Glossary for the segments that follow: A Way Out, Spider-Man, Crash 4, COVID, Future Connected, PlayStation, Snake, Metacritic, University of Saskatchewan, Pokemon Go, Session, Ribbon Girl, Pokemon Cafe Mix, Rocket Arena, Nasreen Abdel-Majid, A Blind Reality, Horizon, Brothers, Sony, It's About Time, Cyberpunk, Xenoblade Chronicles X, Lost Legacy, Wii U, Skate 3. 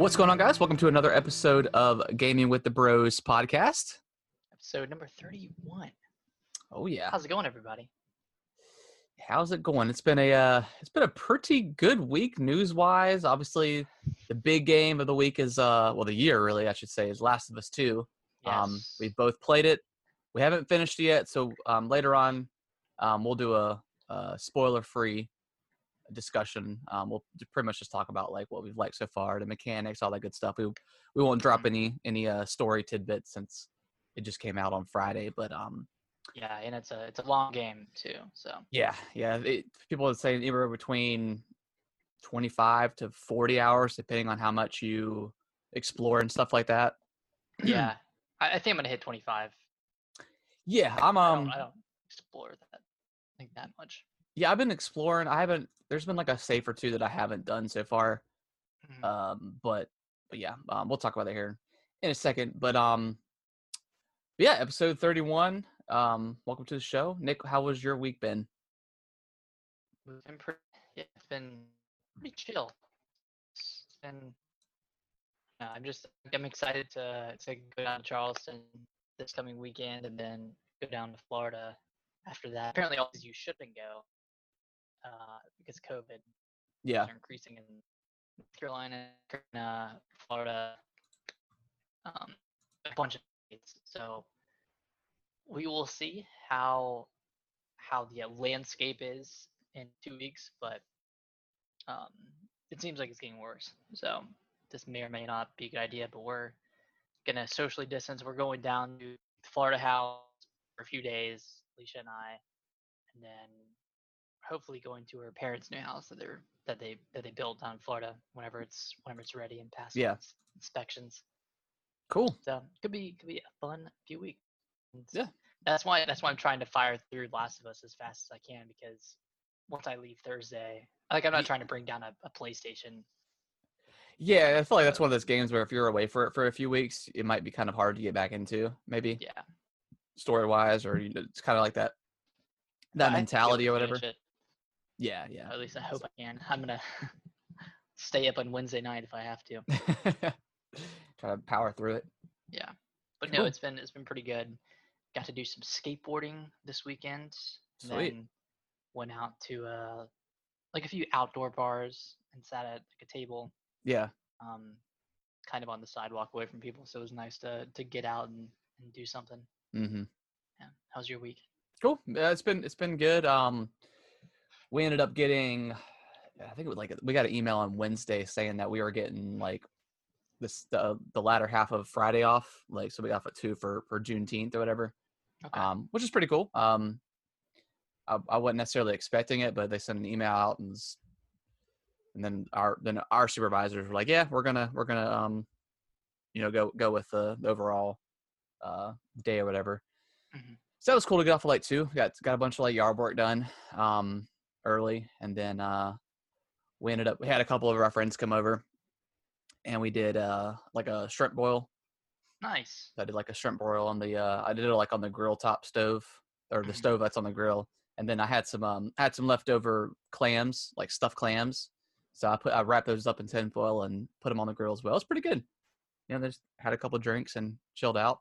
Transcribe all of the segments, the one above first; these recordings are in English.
What's going on, guys? Welcome to another episode of Gaming with the Bros podcast. Episode number 31. Oh yeah. How's it going, everybody? How's it going? It's been a pretty good week news-wise. Obviously, the big game of the week is the year really, I should say, is Last of Us 2. Yes. We've both played it. We haven't finished it yet, so later on we'll do a spoiler-free discussion. We'll pretty much just talk about like what we've liked so far, the mechanics, all that good stuff. We won't drop any story tidbits since it just came out on Friday, but yeah, and it's a long game too, so yeah, people are saying anywhere between 25 to 40 hours depending on how much you explore and stuff like that. Yeah. I think I'm gonna hit 25. Yeah, I don't explore that like that much. Yeah, I've been exploring. There's been like a save or two that I haven't done so far. Mm-hmm. But yeah, we'll talk about that here in a second. But yeah, episode 31. Welcome to the show, Nick. How was your week been? It's been pretty chill. I'm excited to go down to Charleston this coming weekend, and then go down to Florida after that. Apparently, all these you shouldn't go. Because COVID, yeah, are increasing in North Carolina, Florida, a bunch of states. So we will see how the landscape is in 2 weeks, but it seems like it's getting worse. So this may or may not be a good idea, but we're gonna socially distance. We're going down to the Florida house for a few days, Alicia and I, and then hopefully going to her parents' new house that they built down in Florida whenever it's ready and past inspections. Cool. So could be a fun few weeks. Yeah. That's why I'm trying to fire through Last of Us as fast as I can, because once I leave Thursday, like I'm not trying to bring down a PlayStation. Yeah, I feel like that's one of those games where if you're away for a few weeks, it might be kind of hard to get back into, maybe. Yeah. Story wise, or it's kind of like that mentality or whatever. Yeah. Or at least I hope I can. I'm gonna stay up on Wednesday night if I have to. Try to power through it. Yeah, but cool. No, it's been pretty good. Got to do some skateboarding this weekend. Sweet. Then went out to like a few outdoor bars and sat at like a table. Yeah. Kind of on the sidewalk away from people, so it was nice to get out and do something. Mm-hmm. Yeah. How's your week? Cool. It's been good. We ended up getting, I think it was like, we got an email on Wednesday saying that we were getting like this, the latter half of Friday off. Like, so we got off at 2 for Juneteenth or whatever, okay. Which is pretty cool. I wasn't necessarily expecting it, but they sent an email out and then our supervisors were like, yeah, we're gonna, go with the overall, day or whatever. Mm-hmm. So that was cool to get off at like 2. Got a bunch of like yard work done. Early, and then we had a couple of our friends come over and we did like a shrimp boil. Nice. So I did like a shrimp boil on the I did it like on the grill top stove, or the stove that's on the grill, and then I had some leftover clams, like stuffed clams, so I wrapped those up in tin foil and put them on the grill as well. It's pretty good. Just had a couple of drinks and chilled out.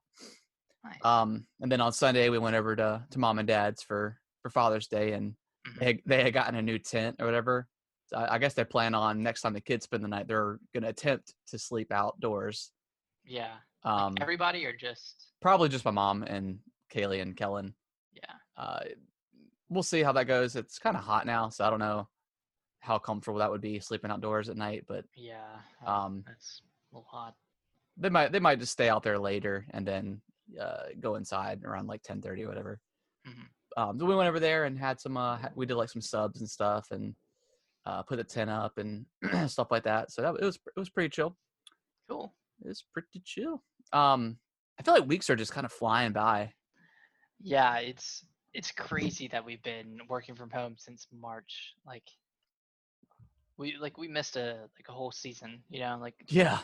Nice. And then on Sunday we went over to Mom and Dad's for Father's Day, and they had gotten a new tent or whatever. So I guess they plan on next time the kids spend the night, they're going to attempt to sleep outdoors. Yeah. Like everybody, or just? Probably just my mom and Kaylee and Kellen. Yeah. We'll see how that goes. It's kind of hot now, so I don't know how comfortable that would be, sleeping outdoors at night. But yeah, that's a little hot. They might just stay out there later and then go inside around like 10:30 or whatever. Mm-hmm. We went over there and had some, we did like some subs and stuff, and put the tent up and stuff like that. So it was pretty chill. Cool. It was pretty chill. I feel like weeks are just kind of flying by. Yeah. It's crazy that we've been working from home since March. Like we missed a whole season, like, yeah,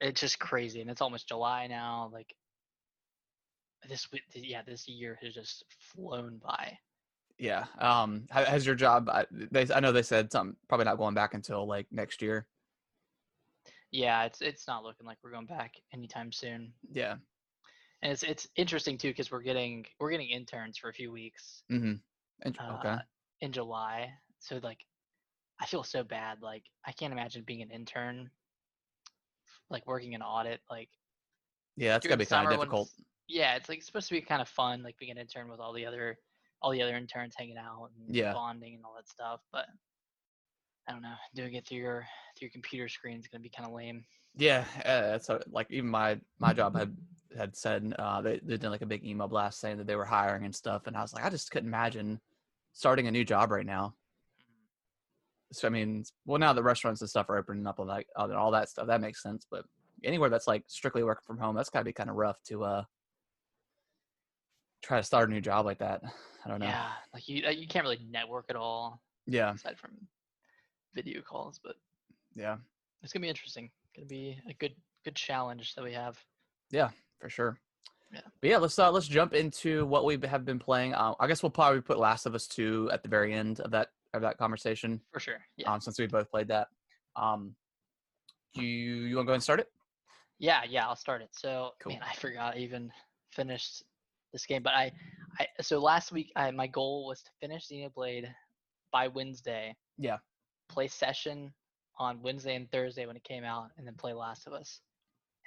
it's just crazy. And it's almost July now. Like, this year has just flown by. Yeah. Has your job? I know they said something, probably not going back until like next year. Yeah, it's not looking like we're going back anytime soon. Yeah, and it's interesting too because we're getting interns for a few weeks. Mm-hmm. In July, so like I feel so bad. Like I can't imagine being an intern, like working in audit. Like yeah, that's gotta be kind of difficult. Yeah, it's like it's supposed to be kind of fun, like being an intern with all the other interns hanging out and bonding and all that stuff. But I don't know, doing it through your computer screen is gonna be kind of lame. Yeah, so like even my job had said they did like a big email blast saying that they were hiring and stuff, and I was like, I just couldn't imagine starting a new job right now. So I mean, well, now the restaurants and stuff are opening up and all that stuff, that makes sense. But anywhere that's like strictly working from home, that's gotta be kind of rough to try to start a new job like that. I don't know. Yeah, like you can't really network at all. Yeah. Aside from video calls, but yeah, it's gonna be interesting. Gonna be a good challenge that we have. Yeah, for sure. Yeah, but yeah, let's jump into what we have been playing. I guess we'll probably put Last of Us 2 at the very end of that conversation for sure. Yeah. Since we both played that, you want to go ahead and start it? Yeah, I'll start it. So cool. Man, I forgot I even finished this game, but I so last week my goal was to finish Xenoblade by Wednesday. Yeah. Play Session on Wednesday and Thursday when it came out, and then play Last of Us.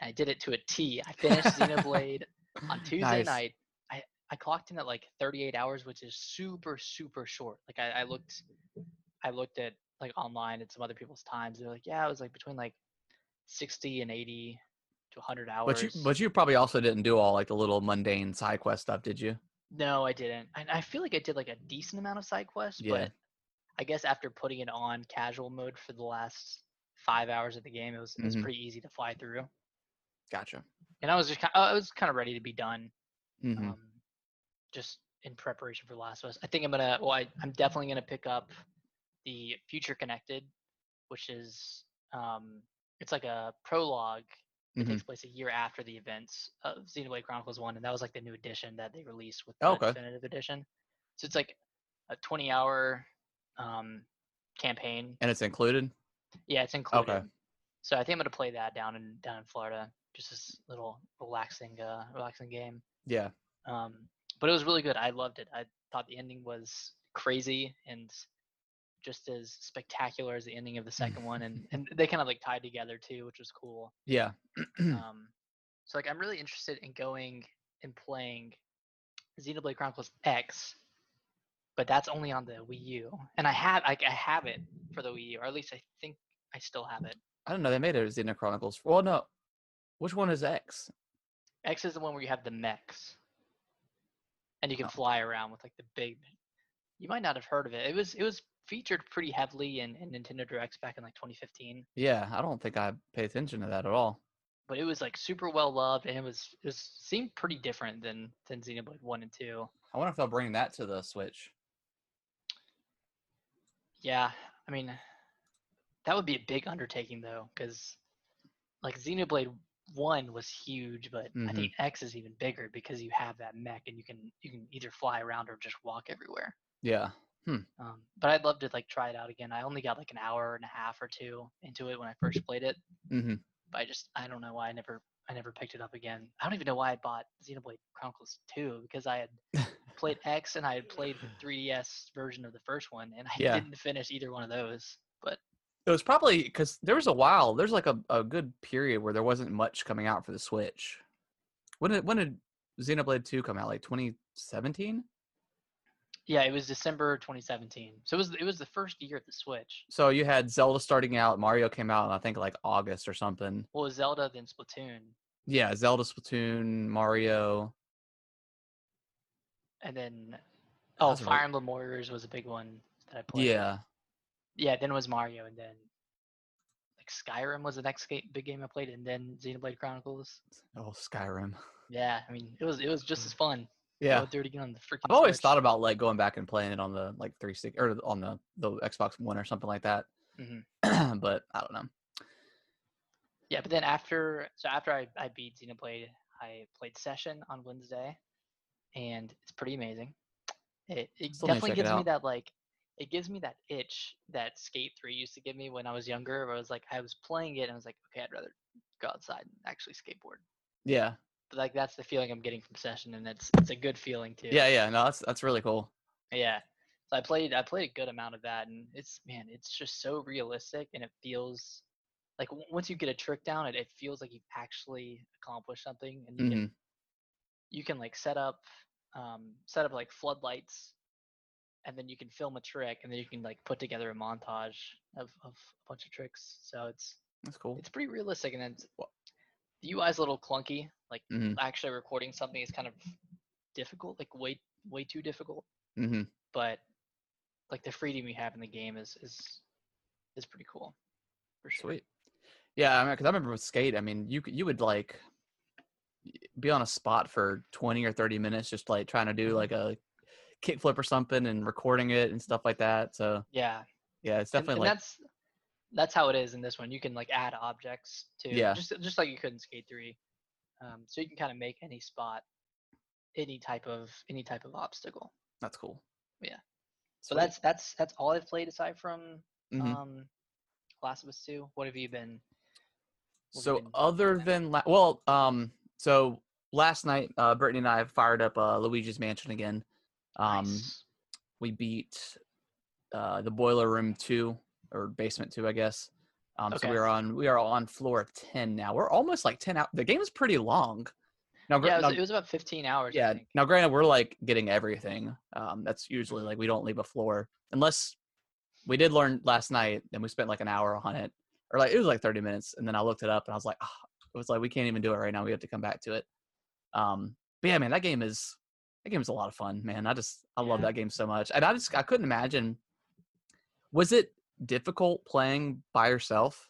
And I did it to a T. I finished Xenoblade on Tuesday night. I clocked in at like 38 hours, which is super, super short. Like I looked at like online at some other people's times. They're like, yeah, it was like between like 60 and 80 to 100 hours. But you probably also didn't do all like the little mundane side quest stuff, did you? No, I didn't. And I feel like I did like a decent amount of side quests, but I guess after putting it on casual mode for the last 5 hours of the game, it was pretty easy to fly through. Gotcha. And I was just kind of ready to be done, just in preparation for Last of Us. I think I'm definitely gonna pick up the Future Connected, which is it's like a prologue that takes place a year after the events of Xenoblade Chronicles 1, and that was like the new edition that they released with the definitive edition. So it's like a 20-hour campaign, and it's included. Yeah, it's included. Okay. So I think I'm gonna play that down in Florida. Just this little relaxing game. Yeah. But it was really good. I loved it. I thought the ending was crazy and just as spectacular as the ending of the second one, and they kind of like tied together too, which was cool. Yeah. So like I'm really interested in going and playing Xenoblade Chronicles X. But that's only on the Wii U, and I have it for the Wii U, or at least I think I still have it. I don't know. They made it as Xenoblade Chronicles. Well, no. Which one is X? X is the one where you have the mechs, and you can fly around with like the big. You might not have heard of it. It was featured pretty heavily in Nintendo Directs back in like 2015. Yeah, I don't think I pay attention to that at all. But it was like super well loved, and it seemed pretty different than Xenoblade 1 and 2. I wonder if they'll bring that to the Switch. Yeah, I mean, that would be a big undertaking, though, because, like, Xenoblade 1 was huge, but I think X is even bigger because you have that mech and you can either fly around or just walk everywhere. Yeah. But I'd love to, like, try it out again. I only got, like, an hour and a half or two into it when I first played it. But I don't know why I never picked it up again. I don't even know why I bought Xenoblade Chronicles 2, because I had played X and I had played the 3DS version of the first one, and I didn't finish either one of those. But it was probably because there's like a good period where there wasn't much coming out for the Switch. When did Xenoblade 2 come out? Like 2017? Yeah, it was December 2017. So it was the first year at the Switch. So you had Zelda starting out, Mario came out in I think like August or something. Well, it was Zelda, then Splatoon. Yeah, Zelda, Splatoon, Mario. And then, Fire Emblem Warriors was a big one that I played. Yeah. Then it was Mario, and then like Skyrim was the next big game I played, and then Xenoblade Chronicles. Oh, Skyrim. Yeah, I mean, it was just as fun. Yeah. Go through it again on the freaking. I've always thought about like going back and playing it on the like 360 or on the Xbox One or something like that. But I don't know. Yeah, but then after I beat Xenoblade, I played Session on Wednesday. And it's pretty amazing. It definitely gives me that like it gives me that itch that Skate 3 used to give me when I was younger, where I was like, I was playing it and I was like, okay, I'd rather go outside and actually skateboard. Yeah. But like, that's the feeling I'm getting from Session, and it's a good feeling too. Yeah, yeah, no, that's really cool. Yeah. So I played a good amount of that, and it's just so realistic, and it feels like once you get a trick down, it feels like you've actually accomplished something, and you can like set up like floodlights, and then you can film a trick, and then you can like put together a montage of a bunch of tricks. So that's cool. It's pretty realistic, and then the UI is a little clunky. Like actually recording something is kind of difficult, like way too difficult. Mm-hmm. But like the freedom you have in the game is pretty cool, for sure. Sweet. Yeah, I mean, because I remember with Skate, I mean, you would like be on a spot for 20 or 30 minutes just like trying to do like a kickflip or something and recording it and stuff like that. So yeah, it's definitely and like that's how it is in this one. You can like add objects to just like you could in Skate 3. So you can kind of make any spot, any type of obstacle. That's cool. Yeah. So that's all I've played aside from Last of Us 2. What have you been? So last night, Brittany and I fired up Luigi's Mansion again. Nice. We beat the Boiler Room 2, or Basement 2, I guess. Okay. So we are on floor 10 now. We're almost like 10 out. The game is pretty long. Now, it was about 15 hours. Yeah. I think. Now, granted, we're like getting everything. That's usually like we don't leave a floor unless we did learn last night, and we spent like an hour on it, or like it was like 30 minutes. And then I looked it up, and I was like, it was like we can't even do it right now. We have to come back to it. But yeah, man, that game is a lot of fun, man. I love that game so much, and I couldn't imagine. Was it difficult playing by yourself?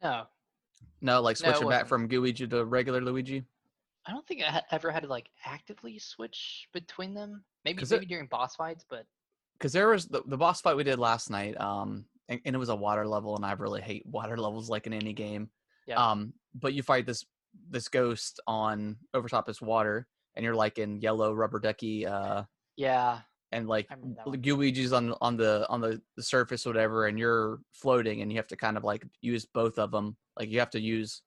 No, like switching back from Gooigi to regular Luigi? I don't think I ever had to like actively switch between them. Maybe during boss fights, but... Because there was the boss fight we did last night, and it was a water level, and I really hate water levels like in any game. Yeah. But you fight this ghost on over top this water, and you're like in yellow rubber ducky. Yeah. And like Gooigi's on the surface or whatever, and you're floating, and you have to kind of like use both of them. Like you have to use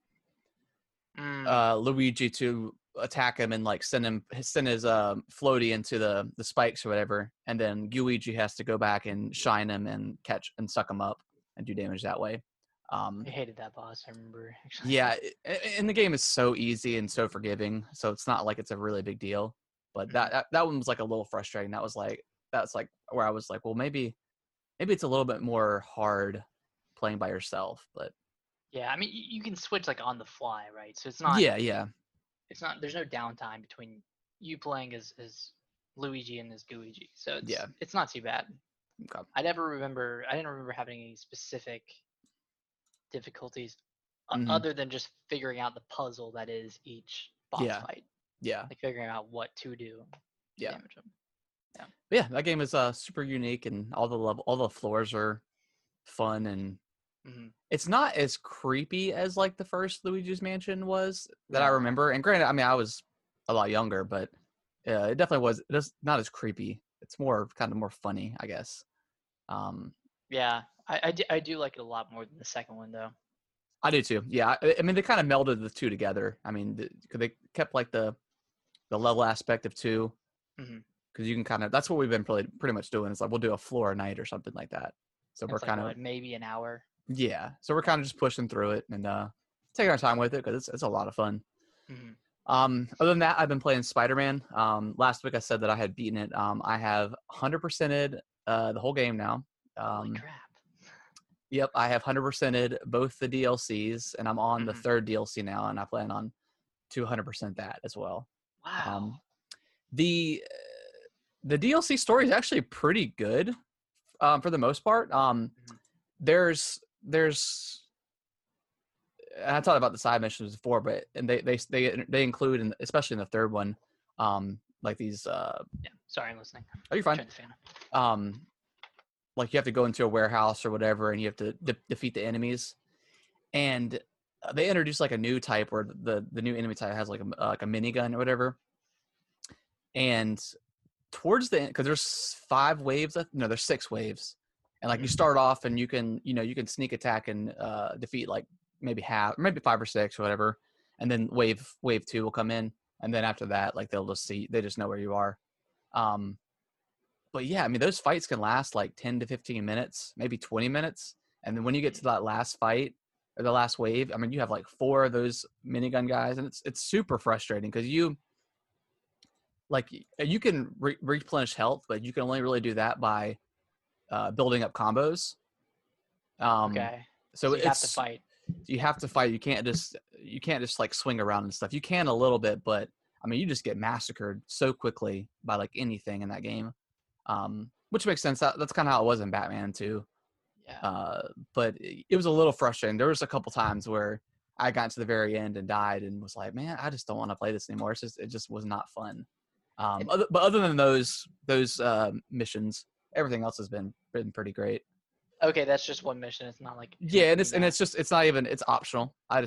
Luigi to attack him and like send his floaty into the spikes or whatever, and then Gooigi has to go back and shine him and catch and suck him up and do damage that way. I hated that boss. I remember actually. Yeah, and the game is so easy and so forgiving, so it's not like it's a really big deal. But that one was like a little frustrating. That's like where I was like, well, maybe it's a little bit more hard playing by yourself. But yeah, I mean, you can switch like on the fly, right? So it's not. Yeah. It's not. There's no downtime between you playing as Luigi and as Gooigi. So it's not too bad. Okay. I didn't remember having any specific difficulties other than just figuring out the puzzle that is each boss fight. Yeah, like figuring out what to do. Yeah, damage them. Yeah, that game is super unique, and all the floors are fun, and it's not as creepy as like the first Luigi's Mansion was that I remember. And granted, I mean I was a lot younger, but it definitely was. It's not as creepy. It's more kind of more funny, I guess. Yeah, I do like it a lot more than the second one, though. I do too. Yeah, I mean they kind of melded the two together. I mean they kept like the level aspect of two, because you can kind of, that's what we've been pretty much doing. It's like we'll do a floor a night or something like that, so it's we're like kind of maybe an hour, so we're kind of just pushing through it and taking our time with it, because it's a lot of fun. Other than that, I've been playing Spider-Man. Last week I said that I had beaten it. I have 100%ed the whole game now. Holy crap. Yep, I have 100%ed both the DLCs, and I'm on the third DLC now, and I plan on 200% that as well. Wow. The DLC story is actually pretty good, for the most part. There's I talked about the side missions before, but and they include, in, especially in the third one, like these. Yeah, sorry, I'm listening. Oh, you're fine. Like you have to go into a warehouse or whatever, and you have to defeat the enemies, and they introduce like a new type where the new enemy type has like a minigun or whatever, and towards the end, because there's five waves. No, there's six waves, and like you start off and you can, you know, you can sneak attack and defeat like maybe half, or maybe five or six or whatever, and then wave two will come in, and then after that, like they'll just see, they just know where you are. But yeah, I mean, those fights can last like 10 to 15 minutes, maybe 20 minutes, and then when you get to that last fight or the last wave, I mean, you have like four of those minigun guys, and it's super frustrating because you. Like, you can replenish health, but you can only really do that by building up combos. Okay. So you have to fight. You have to fight. You can't just like swing around and stuff. You can a little bit, but I mean, you just get massacred so quickly by like anything in that game, which makes sense. That's kind of how it was in Batman too. Yeah. But it was a little frustrating. There was a couple times where I got to the very end and died and was like, man, I just don't want to play this anymore. It just was not fun. But other than those missions, everything else has been pretty great. Okay, that's just one mission. It's not like it's optional. I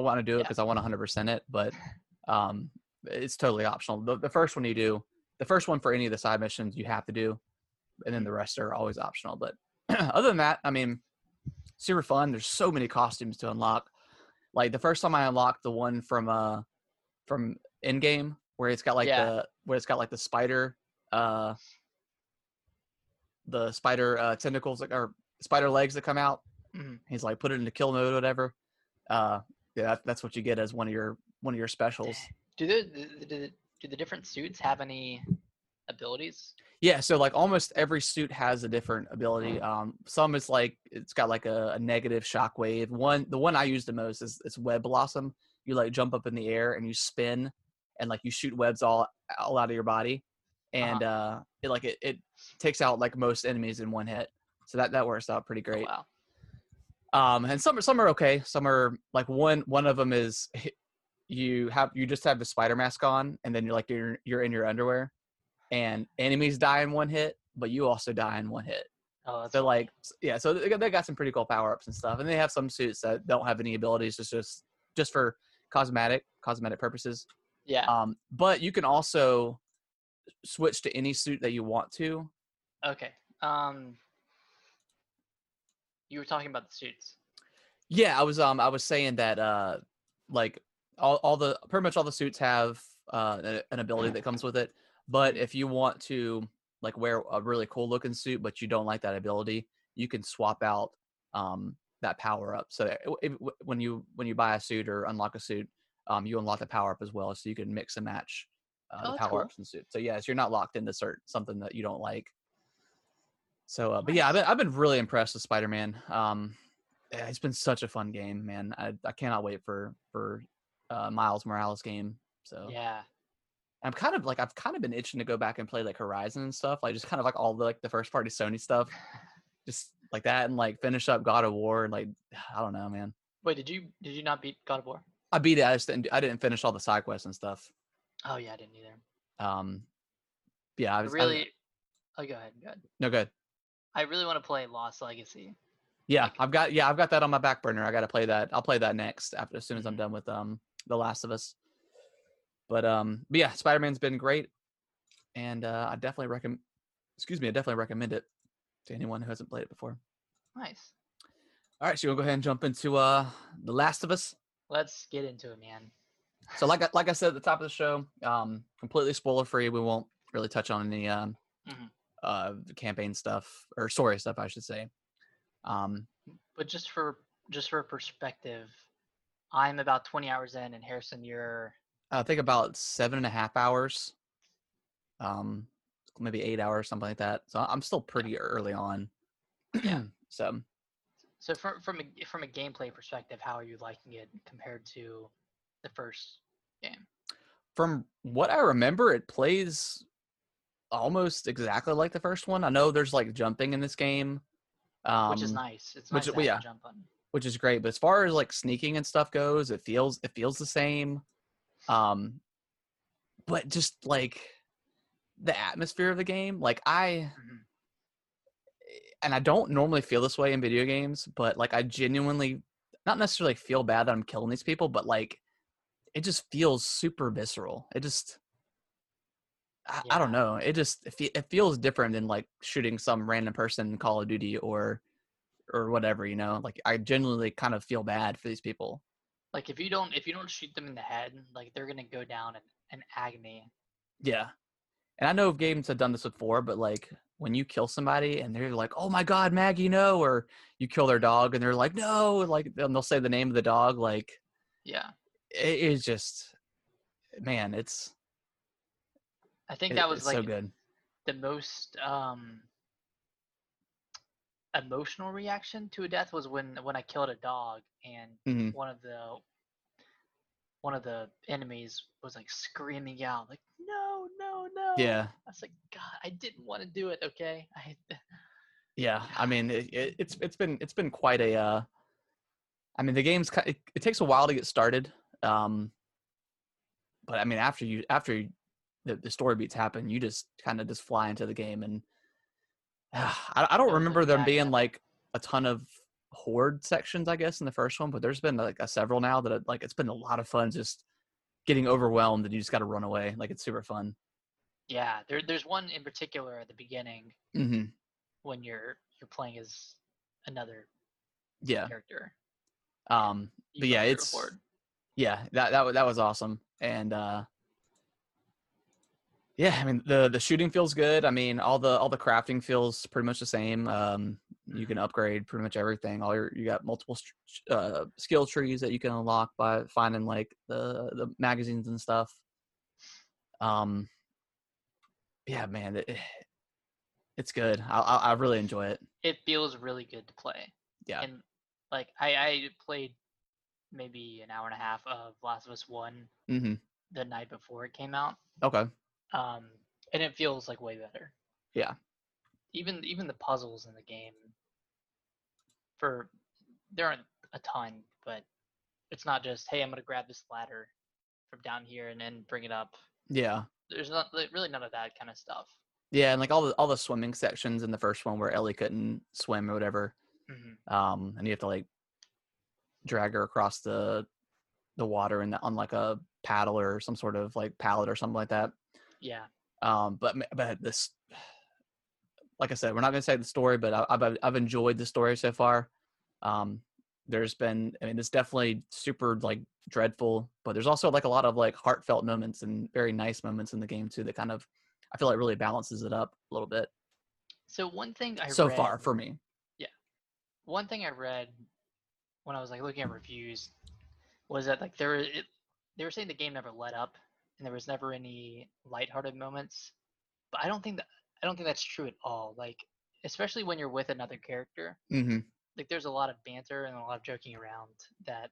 want to do it because I want 100% it, but it's totally optional. The first one you do, the first one for any of the side missions you have to do, and then the rest are always optional. But other than that, I mean, super fun. There's so many costumes to unlock. Like the first time I unlocked the one from Endgame. Where it's got like the spider, tentacles or spider legs that come out. Mm-hmm. He's like, put it into kill mode, or whatever. That's what you get as one of your specials. Do the different suits have any abilities? Yeah, so like almost every suit has a different ability. Some is like it's got like a negative shockwave. The one I use the most is it's Web Blossom. You like jump up in the air and you spin. And like you shoot webs all out of your body, and it takes out like most enemies in one hit. So that works out pretty great. Oh, wow. And some are okay. Some are like one of them is you just have the spider mask on, and then you're in your underwear, and enemies die in one hit, but you also die in one hit. Oh, that's so funny. Like yeah, so they got some pretty cool power ups and stuff, and they have some suits that don't have any abilities. It's just for cosmetic purposes. Yeah. But you can also switch to any suit that you want to. Okay. You were talking about the suits. Yeah, I was saying that like pretty much all the suits have an ability that comes with it. But if you want to like wear a really cool looking suit, but you don't like that ability, you can swap out that power up. So when you buy a suit or unlock a suit. You unlock the power up as well, so you can mix and match the power ups and suits. So yes, you're not locked into something that you don't like. So, nice. But yeah, I've been really impressed with Spider-Man. It's been such a fun game, man. I cannot wait for Miles Morales game. So yeah, I've kind of been itching to go back and play like Horizon and stuff, like just kind of like all the like the first party Sony stuff, just like that, and like finish up God of War and like I don't know, man. Wait, did you not beat God of War? I beat it. I didn't finish all the side quests and stuff. Oh yeah, I didn't either. Yeah, oh, go ahead. No, good. I really want to play Lost Legacy. Yeah, like, I've got that on my back burner. I got to play that. I'll play that next as soon as I'm done with The Last of Us. But yeah, Spider-Man's been great, and I definitely recommend. Excuse me, I definitely recommend it to anyone who hasn't played it before. Nice. All right, so we'll go ahead and jump into The Last of Us. Let's get into it, man. So like I said at the top of the show, completely spoiler-free. We won't really touch on any campaign stuff or story stuff, I should say. But just for perspective, I'm about 20 hours in, and Harrison, you're... I think about 7.5 hours, maybe 8 hours, something like that. So I'm still pretty early on. So... So from a gameplay perspective, how are you liking it compared to the first game? From what I remember, it plays almost exactly like the first one. I know there's like jumping in this game, which is nice. It's nice to jump on, which is great. But as far as like sneaking and stuff goes, it feels the same. But just like the atmosphere of the game, like And I don't normally feel this way in video games, but like I genuinely not necessarily feel bad that I'm killing these people, but like it just feels super visceral. It just I don't know. It just it feels different than like shooting some random person in Call of Duty or whatever, you know. Like I genuinely kind of feel bad for these people. Like if you don't shoot them in the head, like they're gonna go down in agony. Yeah, and I know games have done this before, but like when you kill somebody and they're like, "Oh my God, Maggie, no!" or you kill their dog and they're like, "No!" like and they'll say the name of the dog. Like, yeah, it's just, man, it's. I think that was like so good. The most emotional reaction to a death was when I killed a dog and mm-hmm. one of the enemies was like screaming out like no. Yeah. I was like, God, I didn't want to do it. Okay. Yeah. I mean, it's been quite a. I mean, the game's it takes a while to get started. But I mean, after you. The story beats happen, you just kind of just fly into the game, and I don't remember there being like a ton of horde sections, I guess, in the first one, but there's been like a several now that like it's been a lot of fun just getting overwhelmed and you just got to run away. Like it's super fun. Yeah, there's one in particular at the beginning mm-hmm. when you're playing as another character. But yeah, it's horde. Yeah, that was awesome, and yeah, I mean the shooting feels good. I mean all the crafting feels pretty much the same. You can upgrade pretty much everything. You got multiple skill trees that you can unlock by finding like the magazines and stuff. Yeah, man, it's good. I really enjoy it. It feels really good to play. Yeah, and like I played maybe an hour and a half of Last of Us 1 mm-hmm. the night before it came out. Okay. And it feels like way better. Yeah. Even the puzzles in the game there aren't a ton, but it's not just, hey, I'm going to grab this ladder from down here and then bring it up. Yeah. There's not really none of that kind of stuff. Yeah. And like all the swimming sections in the first one where Ellie couldn't swim or whatever. Mm-hmm. And you have to like drag her across the water and on like a paddle or some sort of like pallet or something like that. Yeah. But this, like I said, we're not going to say the story, but I've enjoyed the story so far. It's definitely super like dreadful, but there's also like a lot of like heartfelt moments and very nice moments in the game too. That kind of, I feel like really balances it up a little bit. So one thing so far for me. Yeah. One thing I read when I was like looking at reviews was that like they were saying the game never let up. And there was never any lighthearted moments, but I don't think that's true at all. Like, especially when you're with another character, mm-hmm. like there's a lot of banter and a lot of joking around that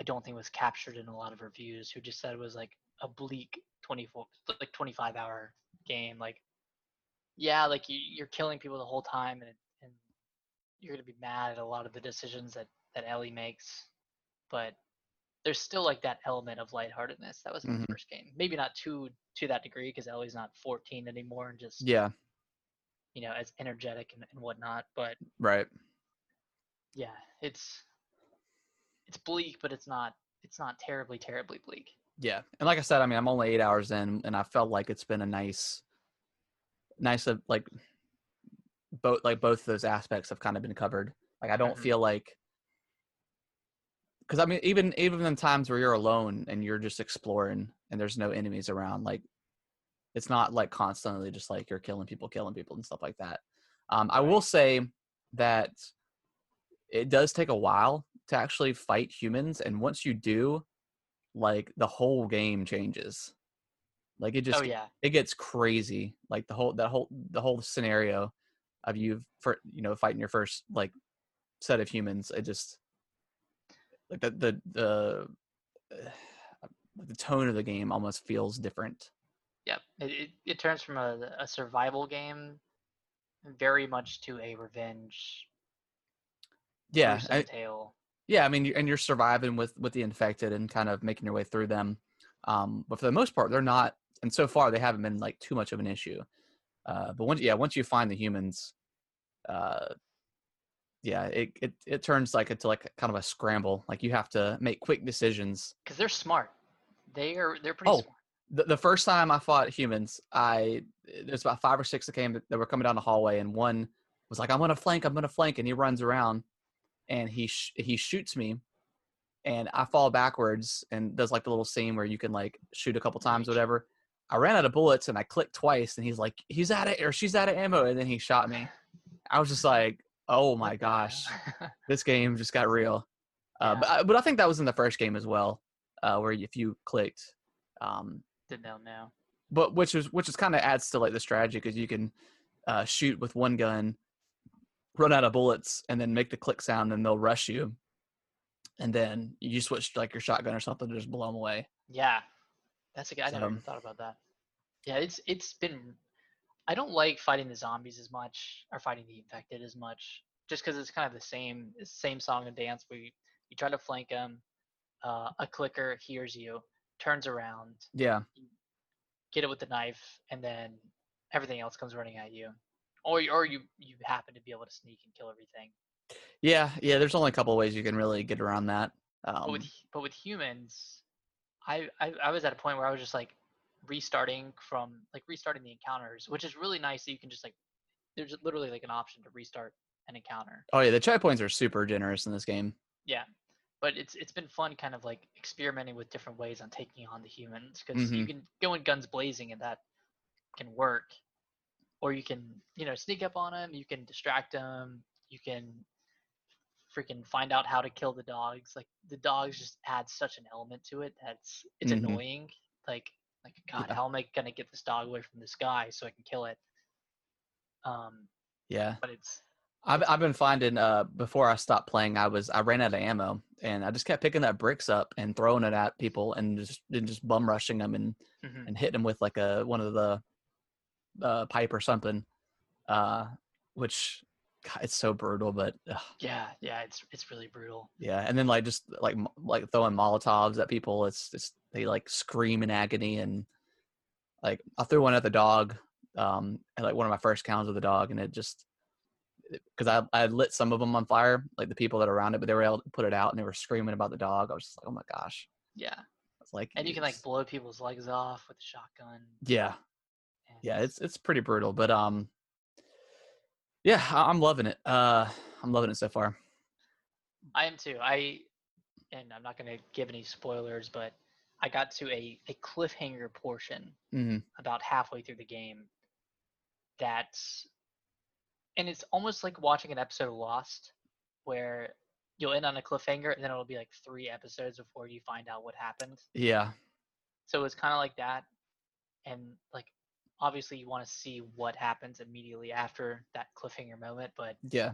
I don't think was captured in a lot of reviews. Who just said it was like a bleak 25-hour game. Like, yeah, like you're killing people the whole time, and you're gonna be mad at a lot of the decisions that Ellie makes, but there's still like that element of lightheartedness that was in the mm-hmm. first game. Maybe not to that degree because Ellie's not 14 anymore and just you know, as energetic and whatnot. But right, yeah, it's bleak, but it's not terribly bleak. Yeah, and like I said, I mean, I'm only 8 hours in, and I felt like it's been a nice of like both those aspects have kind of been covered. Like I don't mm-hmm. feel like. Because I mean, even in times where you're alone and you're just exploring and there's no enemies around, like it's not like constantly just like you're killing people and stuff like that. I will say that it does take a while to actually fight humans, and once you do, like the whole game changes. Like it just it gets crazy. Like the whole scenario of you fighting your first like set of humans. It just like the tone of the game almost feels different. Yep, it turns from a survival game very much to a revenge. Yeah, tale. Yeah, I mean, and you're surviving with the infected and kind of making your way through them. But for the most part, they're not, and so far they haven't been like too much of an issue. But once you find the humans, yeah, it turns like into like kind of a scramble. Like you have to make quick decisions because they're smart. They're pretty smart. the first time I fought humans, there's about 5 or 6 that came that were coming down the hallway, and one was like, I'm gonna flank, and he runs around, and he shoots me, and I fall backwards and does like the little scene where you can like shoot a couple times or whatever. I ran out of bullets and I clicked twice, and he's like, he's out of or she's out of ammo, and then he shot me. I was just like, oh my gosh, this game just got real. Yeah. But I think that was in the first game as well, where if you clicked. Didn't know. But which is kind of adds to like the strategy, because you can shoot with one gun, run out of bullets, and then make the click sound, and they'll rush you, and then you switch to, like, your shotgun or something to just blow them away. Yeah, that's a good. I never even thought about that. Yeah, it's been. I don't like fighting the zombies as much, or fighting the infected as much, just because it's kind of the same song and dance. Where you try to flank them, a clicker hears you, turns around, yeah, get it with the knife, and then everything else comes running at you, or you happen to be able to sneak and kill everything. Yeah. There's only a couple of ways you can really get around that. But with humans, I was at a point where I was just like restarting the encounters, which is really nice that you can just like, there's literally like an option to restart an encounter. Oh yeah, the checkpoints are super generous in this game. Yeah. But it's been fun kind of like experimenting with different ways on taking on the humans, because you can go in guns blazing and that can work. Or you can, sneak up on them. You can distract them. You can freaking find out how to kill the dogs. Like, the dogs just add such an element to it that's it's annoying. Like God, yeah. How am I gonna get this dog away from this guy so I can kill it? Yeah. But it's. I've been finding before I stopped playing, I ran out of ammo, and I just kept picking that bricks up and throwing it at people, and just bum rushing them and hitting them with like one of the pipe or something, which. God, it's so brutal, but yeah, it's really brutal. Yeah, and then like just like throwing Molotovs at people, it's they like scream in agony, and like I threw one at the dog, at like one of my first counts of the dog, and it just because I lit some of them on fire, like the people that are around it, but they were able to put it out, and they were screaming about the dog. I was just like, oh my gosh. Yeah. It's like, and you can like blow people's legs off with a shotgun. Yeah. Yeah, it's pretty brutal, but yeah, I'm loving it. I'm loving it so far. I am too. And I'm not going to give any spoilers, but I got to a cliffhanger portion about halfway through the game. And it's almost like watching an episode of Lost, where you'll end on a cliffhanger, and then it'll be like 3 episodes before you find out what happened. Yeah. So it's kind of like that, and like. Obviously, you want to see what happens immediately after that cliffhanger moment, but yeah,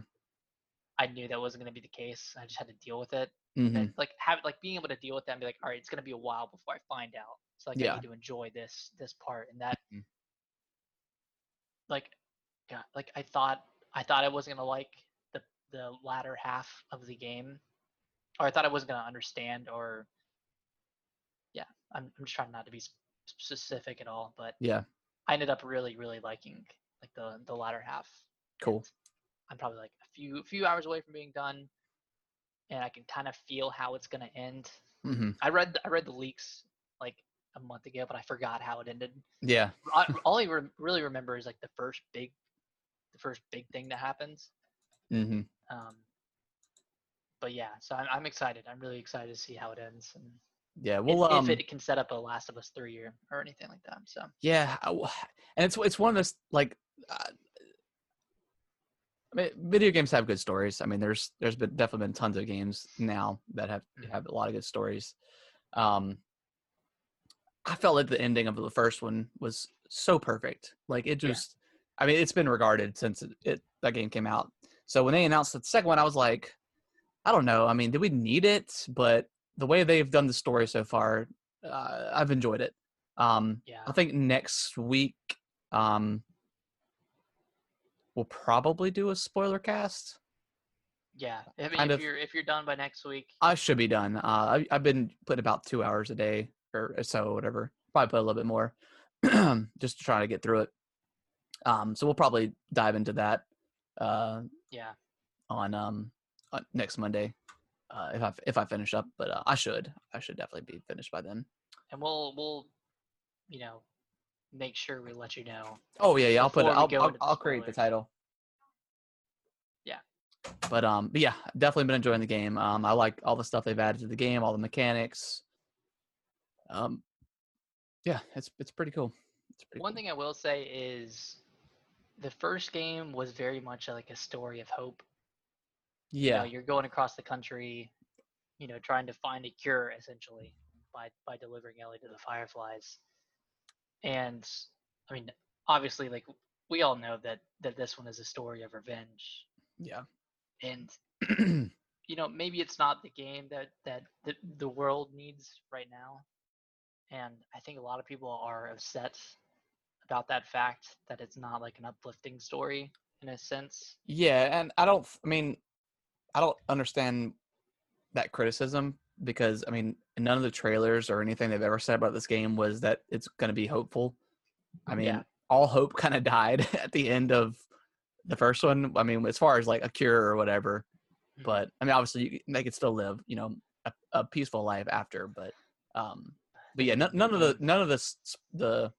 I knew that wasn't going to be the case. I just had to deal with it. And being able to deal with that and be like, all right, it's going to be a while before I find out. So I need to enjoy this part, and that. I thought I wasn't going to like the latter half of the game, or I thought I wasn't going to understand, or I'm just trying not to be specific at all, but yeah. I ended up really, really liking like the latter half. Cool. And I'm probably like a few hours away from being done, and I can kind of feel how it's gonna end. I read the leaks like a month ago, but I forgot how it ended. Yeah. All I really remember is like the first big thing that happens. But yeah, so I'm excited. I'm really excited to see how it ends. And, yeah, well, if it can set up a Last of Us 3 or anything like that. So yeah, and it's one of those like, video games have good stories. I mean, there's been definitely tons of games now that have a lot of good stories. I felt like the ending of the first one was so perfect. Like it just, yeah. I mean, it's been regarded since that game came out. So when they announced the second one, I was like, I don't know. I mean, did we need it? But the way they've done the story so far, I've enjoyed it. I think next week we'll probably do a spoiler cast. Yeah, I mean, if you're done by next week, I should be done. I've been putting about 2 hours a day or so, whatever. Probably put a little bit more, just to try to get through it. So we'll probably dive into that. On next Monday. If I finish up, but I should definitely be finished by then. And we'll you know, make sure we let you know. Oh yeah, yeah. I'll create the title. Yeah. But yeah, definitely been enjoying the game. I like all the stuff they've added to the game, all the mechanics. Yeah, it's pretty cool. One thing I will say is the first game was very much like a story of hope. Yeah. You know, you're going across the country, you know, trying to find a cure essentially by delivering Ellie to the Fireflies. And I mean, obviously, like, we all know that this one is a story of revenge. Yeah. And you know, maybe it's not the game that the world needs right now. And I think a lot of people are upset about that fact that it's not like an uplifting story in a sense. Yeah, and I don't understand that criticism because, I mean, none of the trailers or anything they've ever said about this game was that it's going to be hopeful. I mean, All hope kind of died at the end of the first one. I mean, as far as like a cure or whatever. But, I mean, obviously, they could still live, you know, a peaceful life after. But yeah, none of the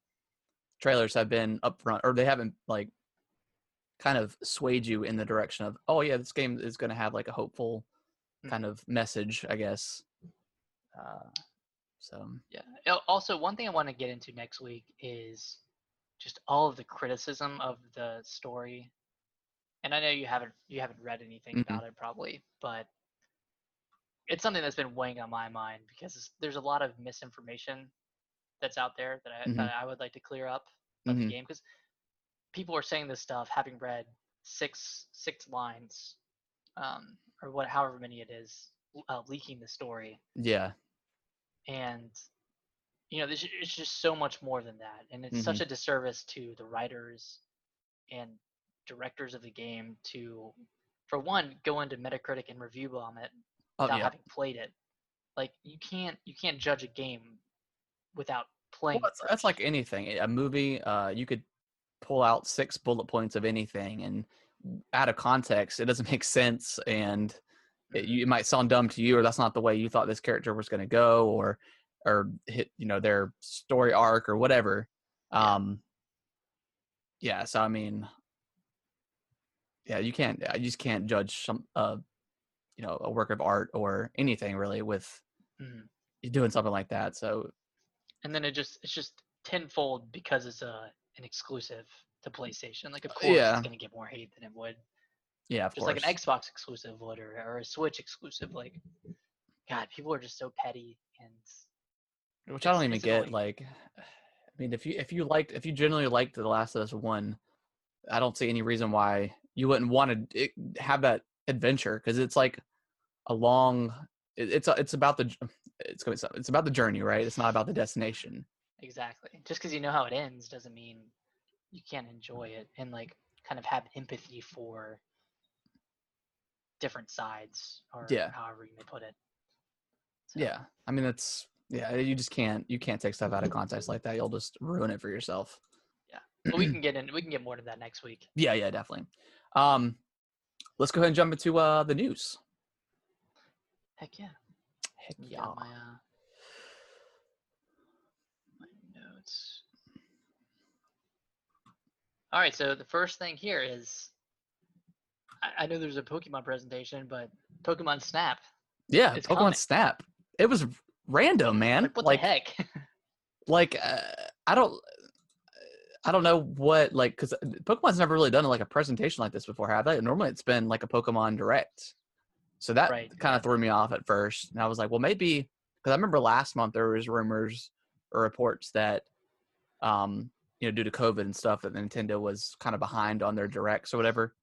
trailers have been upfront, or they haven't like kind of swayed you in the direction of, oh yeah, this game is going to have like a hopeful kind of message, I guess. So yeah. Also, one thing I want to get into next week is just all of the criticism of the story. And I know you haven't read anything about it probably, but it's something that's been weighing on my mind because there's a lot of misinformation that's out there that I would like to clear up about the game, because people are saying this stuff having read six lines, or what, however many it is, leaking the story. Yeah. And you know, it's just so much more than that, and it's such a disservice to the writers and directors of the game to, for one, go into Metacritic and review bomb it. Without having played it. Like, you can't judge a game without playing. Well, that's like anything. A movie, you could pull out 6 bullet points of anything, and out of context, it doesn't make sense, and it might sound dumb to you, or that's not the way you thought this character was going to go, or hit, you know, their story arc or whatever. Yeah. So I mean, yeah, you just can't judge some. You know, a work of art or anything really with doing something like that. So, and then it's just tenfold because it's an exclusive to PlayStation. Like, of course, it's going to get more hate than it would. Yeah, of course. Just like an Xbox exclusive would, or a Switch exclusive. Like, God, people are just so petty, and which I don't even get. Annoying. Like, I mean, if you generally liked The Last of Us 1, I don't see any reason why you wouldn't want to have that adventure, because it's like a long, it's about the journey, right? It's not about the destination. Exactly. Just because you know how it ends doesn't mean you can't enjoy it and like kind of have empathy for different sides, or however you may put it. So. Yeah, I mean, that's you just can't take stuff out of context like that. You'll just ruin it for yourself. Yeah, but we can get more to that next week. Yeah, definitely. Let's go ahead and jump into the news. Heck yeah. My notes. All right, so the first thing here is, I know there's a Pokemon presentation, but Pokemon Snap. Yeah, Pokemon Snap. It was random, man. Like, what the heck? Like, I don't know what, like, because Pokemon's never really done like a presentation like this before, have they? Normally it's been like a Pokemon Direct. So that kind of threw me off at first. And I was like, well, maybe, because I remember last month there was rumors or reports that, you know, due to COVID and stuff, that Nintendo was kind of behind on their Directs or whatever,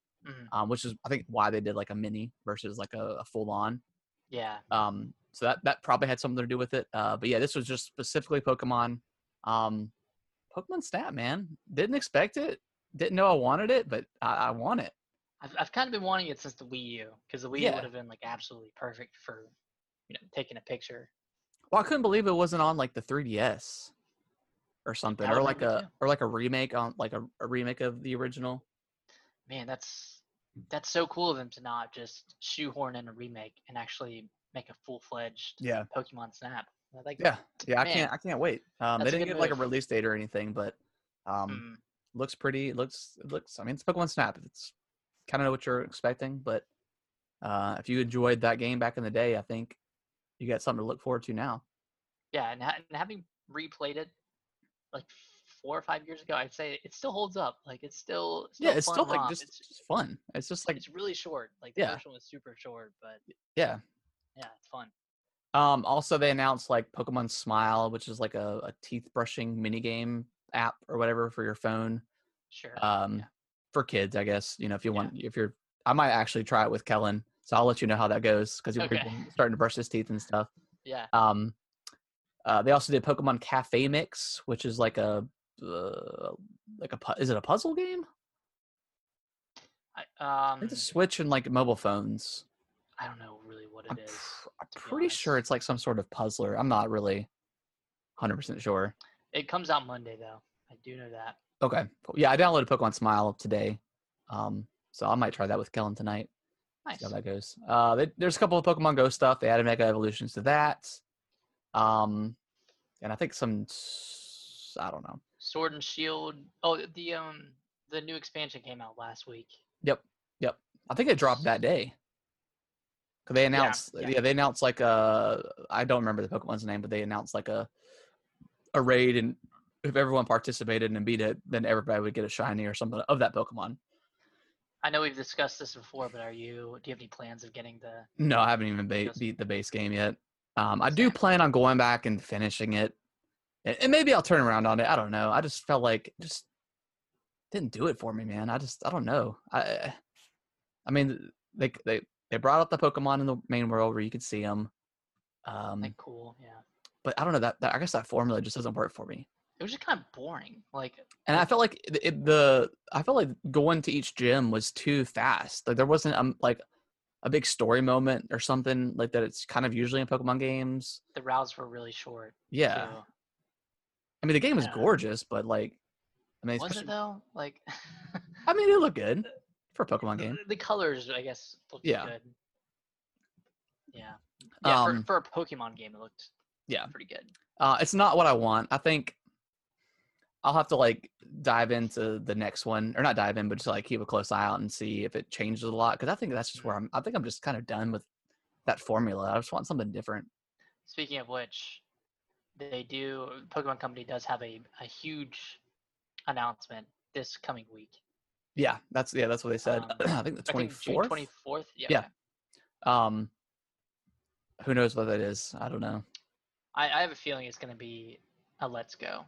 which is, I think, why they did like a mini versus like a full on. Yeah. So that probably had something to do with it. But yeah, this was just specifically Pokemon. Pokemon Snap, man. Didn't expect it. Didn't know I wanted it, but I want it. I've kind of been wanting it since the Wii U, because the Wii U would have been like absolutely perfect for, you know, taking a picture. Well, I couldn't believe it wasn't on like the 3DS or something, or like a remake on like a remake of the original. Man, that's so cool of them to not just shoehorn in a remake and actually make a full-fledged Pokemon Snap. Like, yeah, man. I can't wait. They didn't get like a release date or anything, but looks pretty. It looks. I mean, it's Pokemon Snap. It's kind of know what you're expecting, but if you enjoyed that game back in the day, I think you got something to look forward to now. Yeah, and having replayed it like 4 or 5 years ago, I'd say it still holds up. Like it's still fun. It's just like it's really short. Like the first one was super short, but yeah, it's fun. Also, they announced like Pokemon Smile, which is like a teeth brushing minigame app or whatever for your phone. Sure. For kids, I guess. You know, if you want, I might actually try it with Kellen, so I'll let you know how that goes because he's starting to brush his teeth and stuff. Yeah. They also did Pokemon Cafe Mix, which is like a is it a puzzle game? I think the Switch and like mobile phones. I don't know really what it is. I'm pretty sure it's like some sort of puzzler. I'm not really 100% sure. It comes out Monday though. I do know that. Okay. Yeah, I downloaded Pokemon Smile today, so I might try that with Kellen tonight. Nice. See how that goes. There's a couple of Pokemon Go stuff. They added Mega Evolutions to that. And I think some, I don't know. Sword and Shield. Oh, the new expansion came out last week. Yep. I think it dropped that day. Cause they announced, they announced like I don't remember the Pokemon's name, but they announced like a raid, and if everyone participated and beat it, then everybody would get a shiny or something of that Pokemon. I know we've discussed this before, but do you have any plans of getting the? No, I haven't even beat the base game yet. I do plan on going back and finishing it, and maybe I'll turn around on it. I don't know. I just felt like it just didn't do it for me, man. I don't know. I mean, they brought up the Pokemon in the main world where you could see them. Like cool, yeah. But I don't know that I guess that formula just doesn't work for me. It was just kind of boring, like. And I felt like I felt like going to each gym was too fast. Like there wasn't a big story moment or something like that. It's kind of usually in Pokemon games. The routes were really short. Yeah. Too. I mean, the game is gorgeous, but like, I mean, was it though? Like, I mean, it looked good for a Pokemon game. The colors, I guess, looked good. Yeah. Yeah. For a Pokemon game, it looked pretty good. It's not what I want. I think I'll have to like dive into the next one, or not dive in, but just like keep a close eye out and see if it changes a lot. Cause I think that's just where I think I'm just kind of done with that formula. I just want something different. Speaking of which, Pokemon Company does have a huge announcement this coming week. Yeah. That's what they said. I think the 24th. June 24th. Yeah. Who knows what that is? I don't know. I have a feeling it's going to be a Let's Go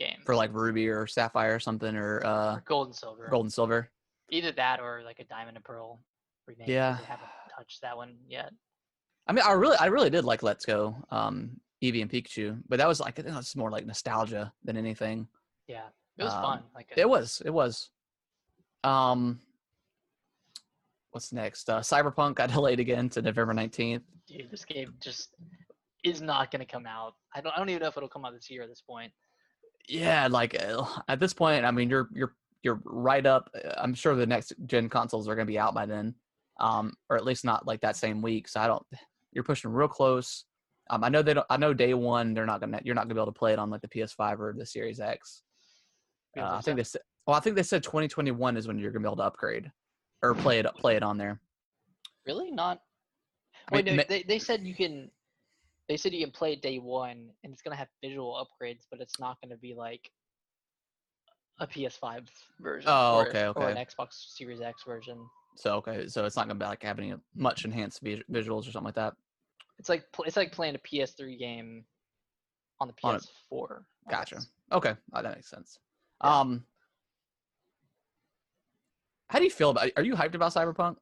game for like Ruby or Sapphire or something, or Gold and Silver, either that or like a Diamond and Pearl remake. They haven't touched that one yet. I mean, I really did like Let's Go, Eevee and Pikachu, but that was like, I think that's more like nostalgia than anything. Yeah, it was fun. Like it was. What's next? Cyberpunk got delayed again to November 19th. Dude, this game just is not going to come out. I don't even know if it'll come out this year at this point. Yeah, like at this point, I mean, you're right up. I'm sure the next gen consoles are going to be out by then, or at least not like that same week. So you're pushing real close. I know they don't. I know day one you're not going to be able to play it on like the PS5 or the Series X. I think they said 2021 is when you're going to be able to upgrade or play it on there. Really not? Wait, no. They said you can. They said you can play day one, and it's going to have visual upgrades, but it's not going to be like a PS5 version or an Xbox Series X version. So it's not going to be like having much enhanced visuals or something like that. It's like playing a PS3 game on the PS4. Gotcha. Okay, that makes sense. Yeah. How do you feel about? Are you hyped about Cyberpunk?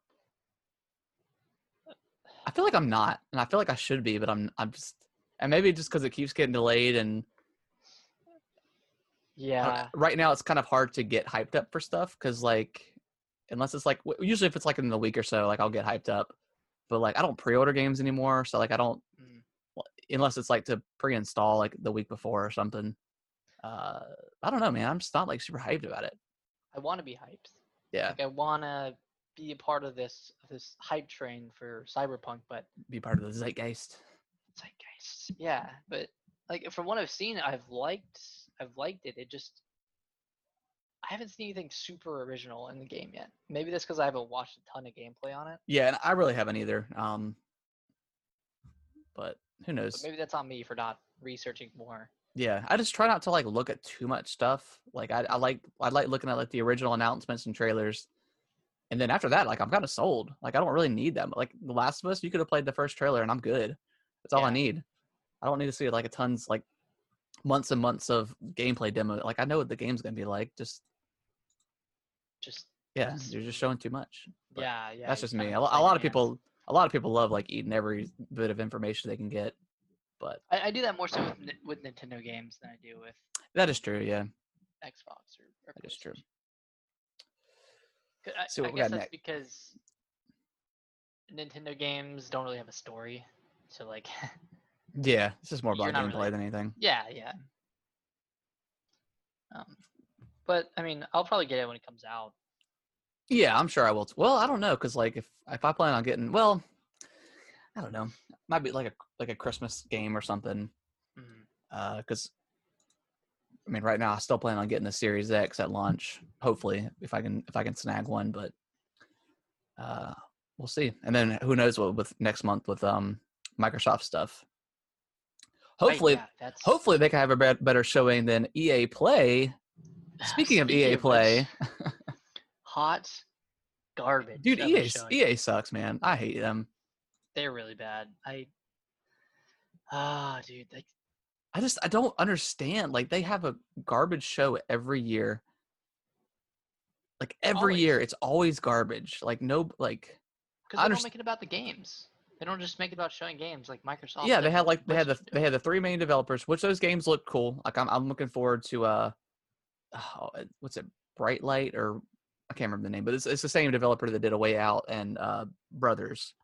I feel like I'm not, and I feel like I should be, but I'm just, and maybe just because it keeps getting delayed, and right now it's kind of hard to get hyped up for stuff because like, unless it's like usually if it's like in the week or so, like I'll get hyped up, but like I don't pre-order games anymore, so like I don't unless it's like to pre-install like the week before or something. I don't know, man. I'm just not like super hyped about it. I want to be hyped. Yeah, like, I want to be a part of this hype train for Cyberpunk, but be part of the zeitgeist. It's yeah, but like from what I've seen, I've liked it. It just, I haven't seen anything super original in the game yet. Maybe that's because I haven't watched a ton of gameplay on it. Yeah, and I really haven't either. But who knows? So maybe that's on me for not researching more. Yeah, I just try not to like look at too much stuff. Like I like looking at like the original announcements and trailers, and then after that, like I'm kind of sold. Like I don't really need them. Like The Last of Us, you could have played the first trailer and I'm good. That's all I need. I don't need to see like a tons like months and months of gameplay demo. Like I know what the game's gonna be like. Just you're just showing too much. But yeah. That's just me. A lot of people love like eating every bit of information they can get. But I do that more so with Nintendo games than I do with. That is true, yeah. Xbox or that is true. So I guess that's next. Because Nintendo games don't really have a story, so like. Yeah, it's just more about gameplay than anything. Yeah. But I mean, I'll probably get it when it comes out. Yeah, I'm sure I will. Well, I don't know, because like if I plan on getting I don't know. Might be like a Christmas game or something. Because I mean, right now I still plan on getting the Series X at launch. Hopefully, if I can snag one, but we'll see. And then who knows what with next month with Microsoft stuff. Hopefully, right, yeah, hopefully they can have a better showing than EA Play. Speaking of EA Play, hot garbage. Dude, EA sucks, man. I hate them. They're really bad. Dude. I don't understand. Like, they have a garbage show every year. Like, every year, it's always garbage. Like, no, like. Because they don't make it about the games. They don't just make it about showing games, like Microsoft. Yeah, they had the three main developers, which those games look cool. Like, I'm looking forward to what's it, Bright Light, or I can't remember the name, but it's the same developer that did A Way Out and Brothers.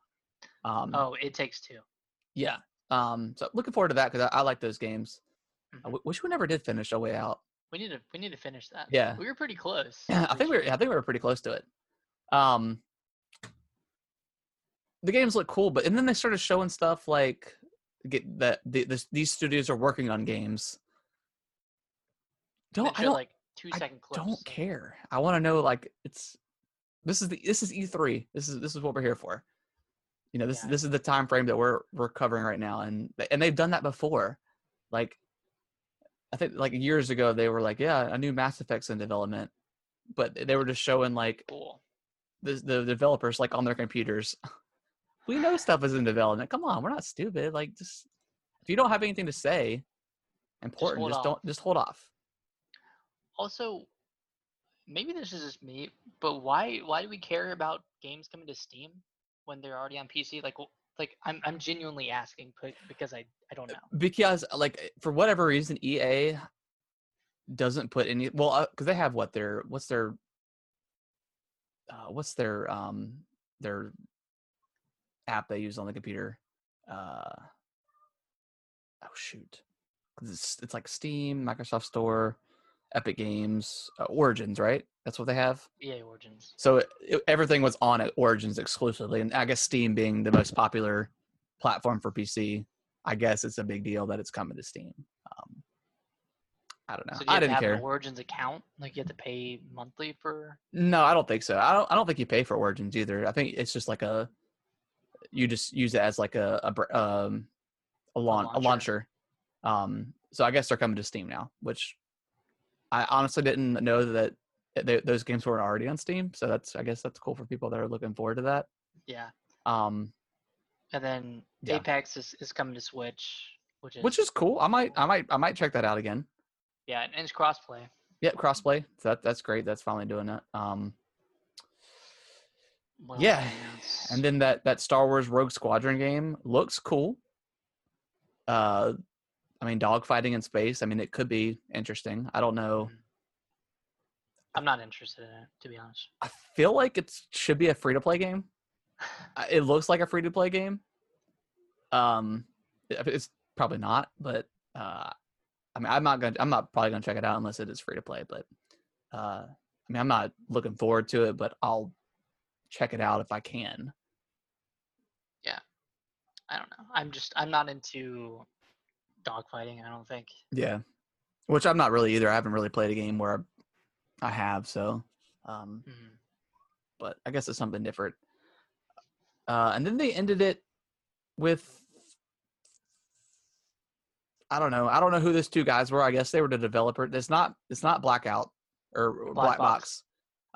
It Takes Two. Yeah. So looking forward to that because I like those games. Mm-hmm. I wish we never did finish A Way Out. We need to finish that. Yeah. We were pretty close. I think we were pretty close to it. The games look cool, but and then they started showing stuff like these studios are working on games. I don't care. I want to know like this is E3. This is what we're here for. You know, this is the time frame that we're covering right now, and they've done that before. Like, I think like years ago they were like, yeah, a new Mass Effect's in development, but they were just showing like the developers like on their computers. We know stuff is in development. Come on, we're not stupid. Like, just if you don't have anything to say important, just hold off. Also, maybe this is just me, but why do we care about games coming to Steam when they're already on PC? Like I'm genuinely asking because I don't know. Because like for whatever reason EA doesn't put any because they have their app they use on the computer. It's like Steam, Microsoft Store, Epic Games, Origins, right? That's what they have? Yeah, Origins. So everything was on at Origins exclusively, and I guess Steam being the most popular platform for PC, I guess it's a big deal that it's coming to Steam. I don't know. So do you have an Origins account? Like you have to pay monthly for? No, I don't think so. I don't think you pay for Origins either. I think it's just like you just use it as like a launcher. So I guess they're coming to Steam now, which I honestly didn't know that those games weren't already on Steam, so that's cool for people that are looking forward to that. Yeah. And then Apex is coming to Switch, which is cool. I might check that out again. Yeah, and it's crossplay. Yep, crossplay. So that's great. That's finally doing it. And then that Star Wars Rogue Squadron game looks cool. I mean, dogfighting in space. I mean, it could be interesting. I don't know. I'm not interested in it, to be honest. I feel like it should be a free-to-play game. It looks like a free-to-play game. It's probably not, but I mean, I'm not probably gonna check it out unless it is free-to-play. But I mean, I'm not looking forward to it, but I'll check it out if I can. Yeah. I don't know. I'm not into dogfighting, I don't think. Yeah. Which I'm not really either. I haven't really played a game where I have, so. But I guess it's something different. And then they ended it with, I don't know. I don't know who those two guys were. I guess they were the developer. It's not Blackout or Black Box.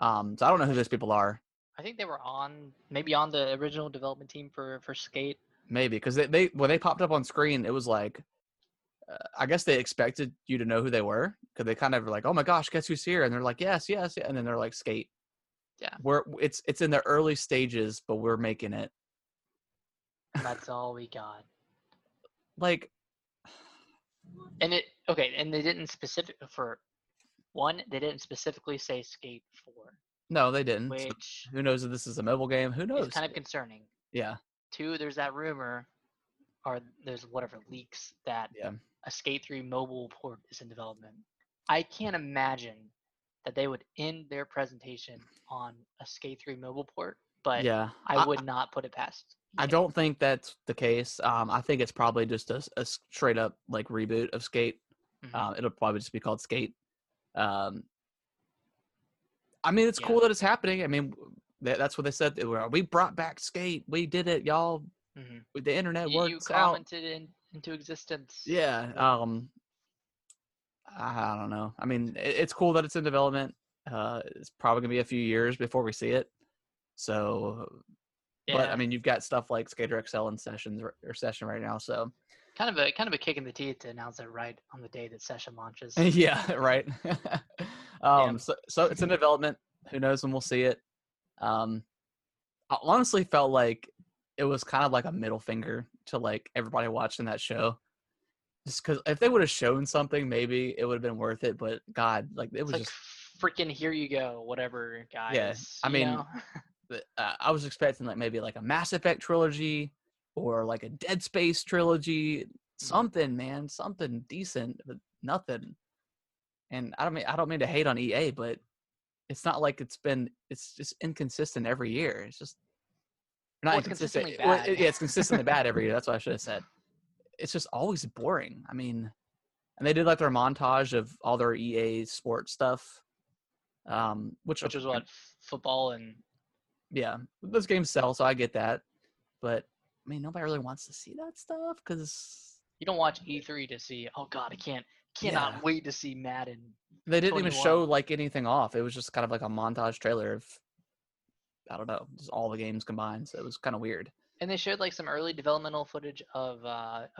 So I don't know who those people are. I think they were on the original development team for Skate. Maybe, because they when they popped up on screen, it was like, I guess they expected you to know who they were, because they kind of were like, oh my gosh, guess who's here? And they're like, yes. And then they're like, Skate. Yeah. It's in the early stages, but we're making it. That's all we got. Like. And they didn't specifically say Skate 4. No, they didn't. Which, who knows if this is a mobile game? Who knows? It's kind of concerning. Yeah. 2, there's that rumor, or there's whatever leaks that a Skate 3 mobile port is in development. I can't imagine that they would end their presentation on a Skate 3 mobile port, but I would not put it past. I don't think that's the case. I think it's probably just a straight up like reboot of Skate. It'll probably just be called Skate. I mean, it's cool that it's happening. I mean, that's what they said. We brought back Skate. We did it, y'all. With the internet works out. You commented into existence. Yeah. I don't know. I mean, it's cool that it's in development. It's probably gonna be a few years before we see it. So. Yeah. But I mean, you've got stuff like Skater XL and Session right now, so kind of a kick in the teeth to announce it right on the day that Session launches. Yeah, right. So it's in development. Who knows when we'll see it? I honestly felt like it was kind of like a middle finger to like everybody watching that show, just because if they would have shown something, maybe it would have been worth it. But God, like it was like, just freaking here you go, whatever, guys. Yes, yeah, I mean. I was expecting like maybe like a Mass Effect trilogy or like a Dead Space trilogy, something decent, but nothing. And I don't mean to hate on EA, but it's not like it's just inconsistent every yetar. It's just not inconsistent. It's consistently bad every year. That's what I should have said. It's just always boring. I mean, and they did like their montage of all their EA sports stuff, which was what football and. Yeah, those games sell, so I get that. But, I mean, nobody really wants to see that stuff because... You don't watch E3 to see, oh, God, I cannot wait to see Madden. They didn't even show, like, anything off. It was just kind of like a montage trailer of, I don't know, just all the games combined. So it was kind of weird. And they showed, like, some early developmental footage of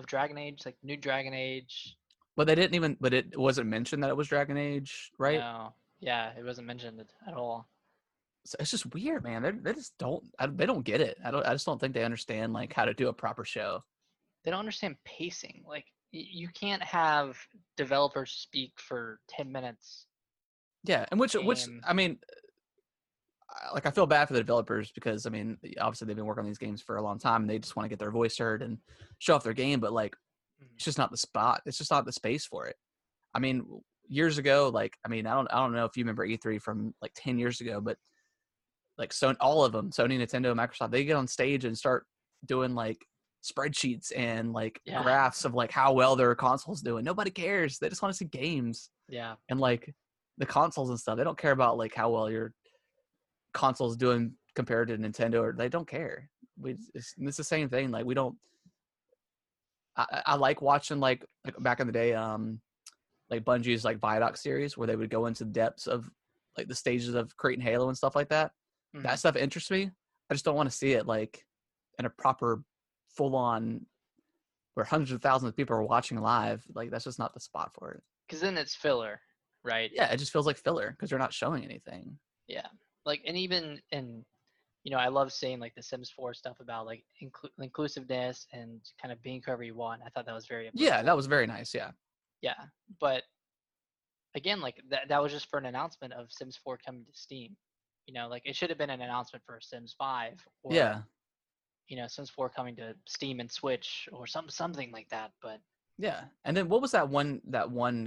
Dragon Age, like, new Dragon Age. But they didn't even... But it wasn't mentioned that it was Dragon Age, right? No. Yeah, it wasn't mentioned at all. So it's just weird, man. They just don't get it. I just don't think they understand like how to do a proper show. They don't understand pacing. Like you can't have developers speak for 10 minutes. Yeah, and which I mean, like I feel bad for the developers because I mean obviously they've been working on these games for a long time and they just want to get their voice heard and show off their game, but like it's just not the spot. It's just not the space for it. I mean, years ago, like I mean I don't know if you remember E3 from like 10 years ago, but like so all of them, Sony, Nintendo, Microsoft, they get on stage and start doing like spreadsheets and like graphs of like how well their console's doing. Nobody cares. They just want to see games. Yeah. And like the consoles and stuff, they don't care about like how well your console's doing compared to Nintendo, or they don't care. It's the same thing. Like we don't, I like watching like back in the day, like Bungie's like Viaduct series where they would go into the depths of like the stages of creating Halo and stuff like that. That stuff interests me. I just don't want to see it like in a proper full-on where hundreds of thousands of people are watching live. Like that's just not the spot for it. Because then it's filler, right? Yeah, it just feels like filler because they're not showing anything. Yeah, like and even in, you know, I love seeing like the Sims 4 stuff about like inclusiveness and kind of being whoever you want. I thought that was very important. Yeah, that was very nice. Yeah. Yeah, but again, like that was just for an announcement of Sims 4 coming to Steam. You know, like it should have been an announcement for Sims 5 or, you know, Sims 4 coming to Steam and Switch or something like that. But yeah. And then what was that one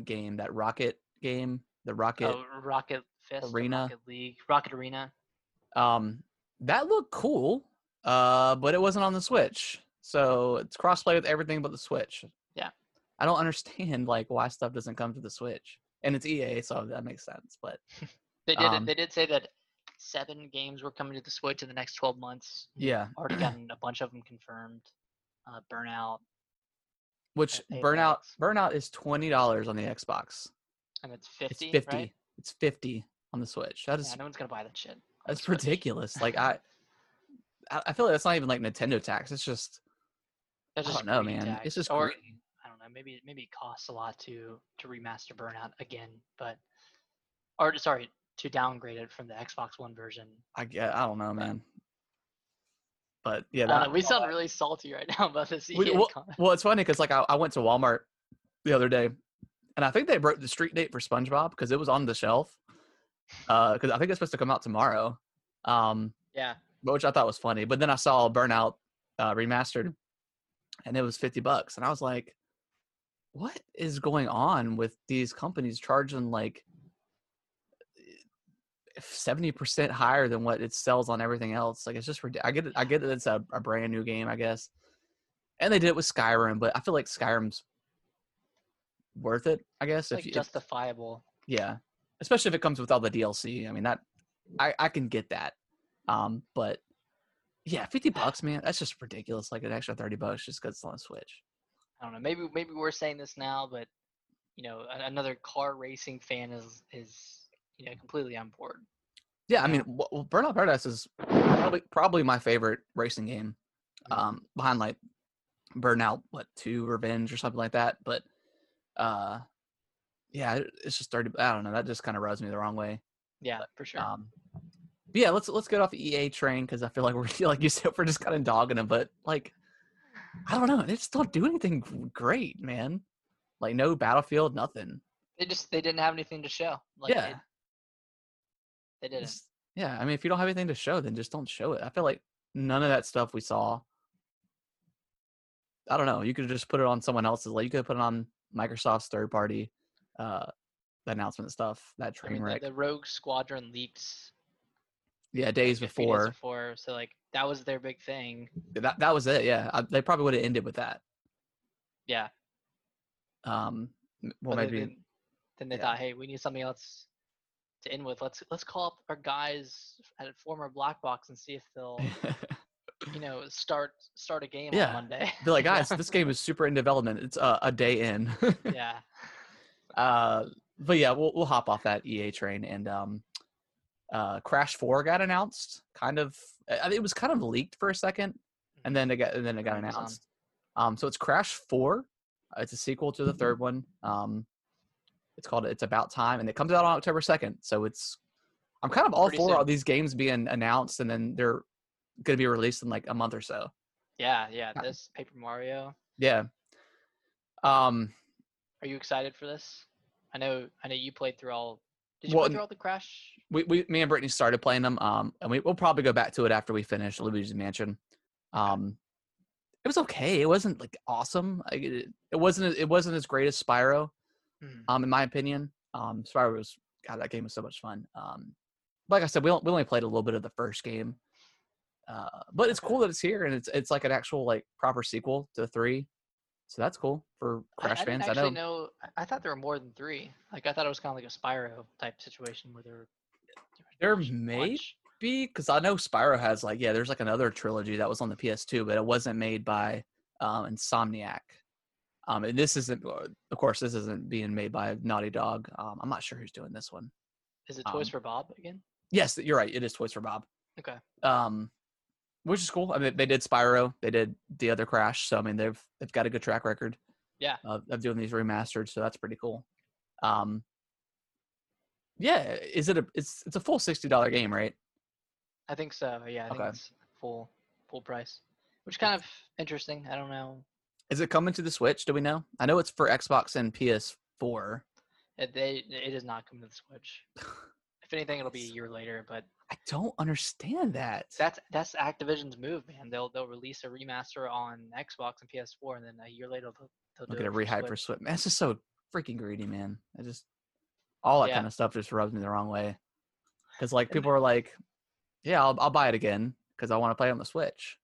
game, that Rocket game, the Rocket Fist Arena, Rocket League, Rocket Arena. That looked cool, but it wasn't on the Switch. So it's crossplay with everything but the Switch. Yeah. I don't understand why stuff doesn't come to the Switch. And it's EA, so that makes sense. But they did say that 7 games were coming to the Switch in the next 12 months. Yeah. Already gotten a bunch of them confirmed. Burnout. Which Burnout is $20 on the Xbox. And it's 50. It's 50. Right? It's 50 on the Switch. That is, no one's gonna buy that shit. That's ridiculous. I feel like that's not even Nintendo tax. It's just, I don't know, man. Tax. It's just, or greedy. I don't know. Maybe it costs a lot to remaster Burnout again, to downgrade it from the Xbox One version. I don't know, man. But yeah, we sound really salty right now about this. Well, it's funny because I went to Walmart the other day, and I think they broke the street date for SpongeBob because it was on the shelf. Because I think it's supposed to come out tomorrow. Yeah. Which I thought was funny. But then I saw Burnout remastered, and it was $50. And I was like, what is going on with these companies charging 70% higher than what it sells on everything else? It's just ridiculous. I get that it's a brand new game, I guess. And they did it with Skyrim, but I feel like Skyrim's worth it, I guess. It's justifiable. Yeah. Especially if it comes with all the DLC. I mean, that I can get that. But yeah, $50, man, that's just ridiculous. An extra $30 just because it's on a Switch. I don't know. Maybe we're saying this now, but another car racing fan is completely on board. Yeah, I mean, Burnout Paradise is probably my favorite racing game, behind Burnout 2 Revenge or something like that. But yeah, it's just $30. I don't know. That just kind of rubs me the wrong way. Yeah, for sure. But yeah, let's get off the EA train because I feel like we're, like you said, we're just kind of dogging them. But I don't know, they just don't do anything great, man. No Battlefield, nothing. They didn't have anything to show. They didn't. Yeah, I mean, if you don't have anything to show, then just don't show it. I feel like none of that stuff we saw. I don't know. You could just put it on someone else's. You could put it on Microsoft's third party announcement stuff. That train wreck. The Rogue Squadron leaks. Yeah, days before. So that was their big thing. That was it. Yeah, they probably would have ended with that. Yeah. Well, maybe. Then they thought, hey, we need something else to end with. Let's call up our guys at a former Black Box and see if they'll, start a game on Monday. They're like, guys, this game is super in development. It's a day in. Yeah. But yeah, we'll hop off that EA train and Crash 4 got announced. It was kind of leaked for a second, and then it got announced. So it's Crash 4. It's a sequel to the third one. It's called It's About Time, and it comes out on October 2nd. So I'm kind of all for all these games being announced, and then they're going to be released in a month or so. Yeah, yeah. This Paper Mario. Yeah. Are you excited for this? I know you played through all. Did you play through all the Crash? We me and Brittany started playing them, and we'll probably go back to it after we finish Luigi's Mansion. It was okay. It wasn't awesome. It wasn't as great as Spyro, in my opinion. Spyro was that game was so much fun. Like I said, we only played a little bit of the first game, but it's cool that it's here and it's an actual proper sequel to 3. So that's cool for Crash fans. I know. I thought there were more than 3. I thought it was kind of a Spyro type situation where there may be, because I know Spyro has there's another trilogy that was on the PS2, but it wasn't made by Insomniac. And this isn't, of course, being made by Naughty Dog. I'm not sure who's doing this one. Is it Toys for Bob again? Yes, you're right. It is Toys for Bob. Okay. Which is cool. I mean, they did Spyro, they did the other Crash, so I mean, they've got a good track record, of doing these remastered. So that's pretty cool. It's a full $60 game, right? I think so. Yeah, I think it's full price, which kind of interesting. I don't know. Is it coming to the Switch? Do we know? I know it's for Xbox and PS4. It is not coming to the Switch. If anything, it'll be a year later, but I don't understand that. That's Activision's move, man. They'll release a remaster on Xbox and PS4, and then a year later they'll get a rehype for Switch. Man, that's just so freaking greedy, man. I just kind of stuff just rubs me the wrong way. Because people are like, "Yeah, I'll buy it again because I want to play it on the Switch."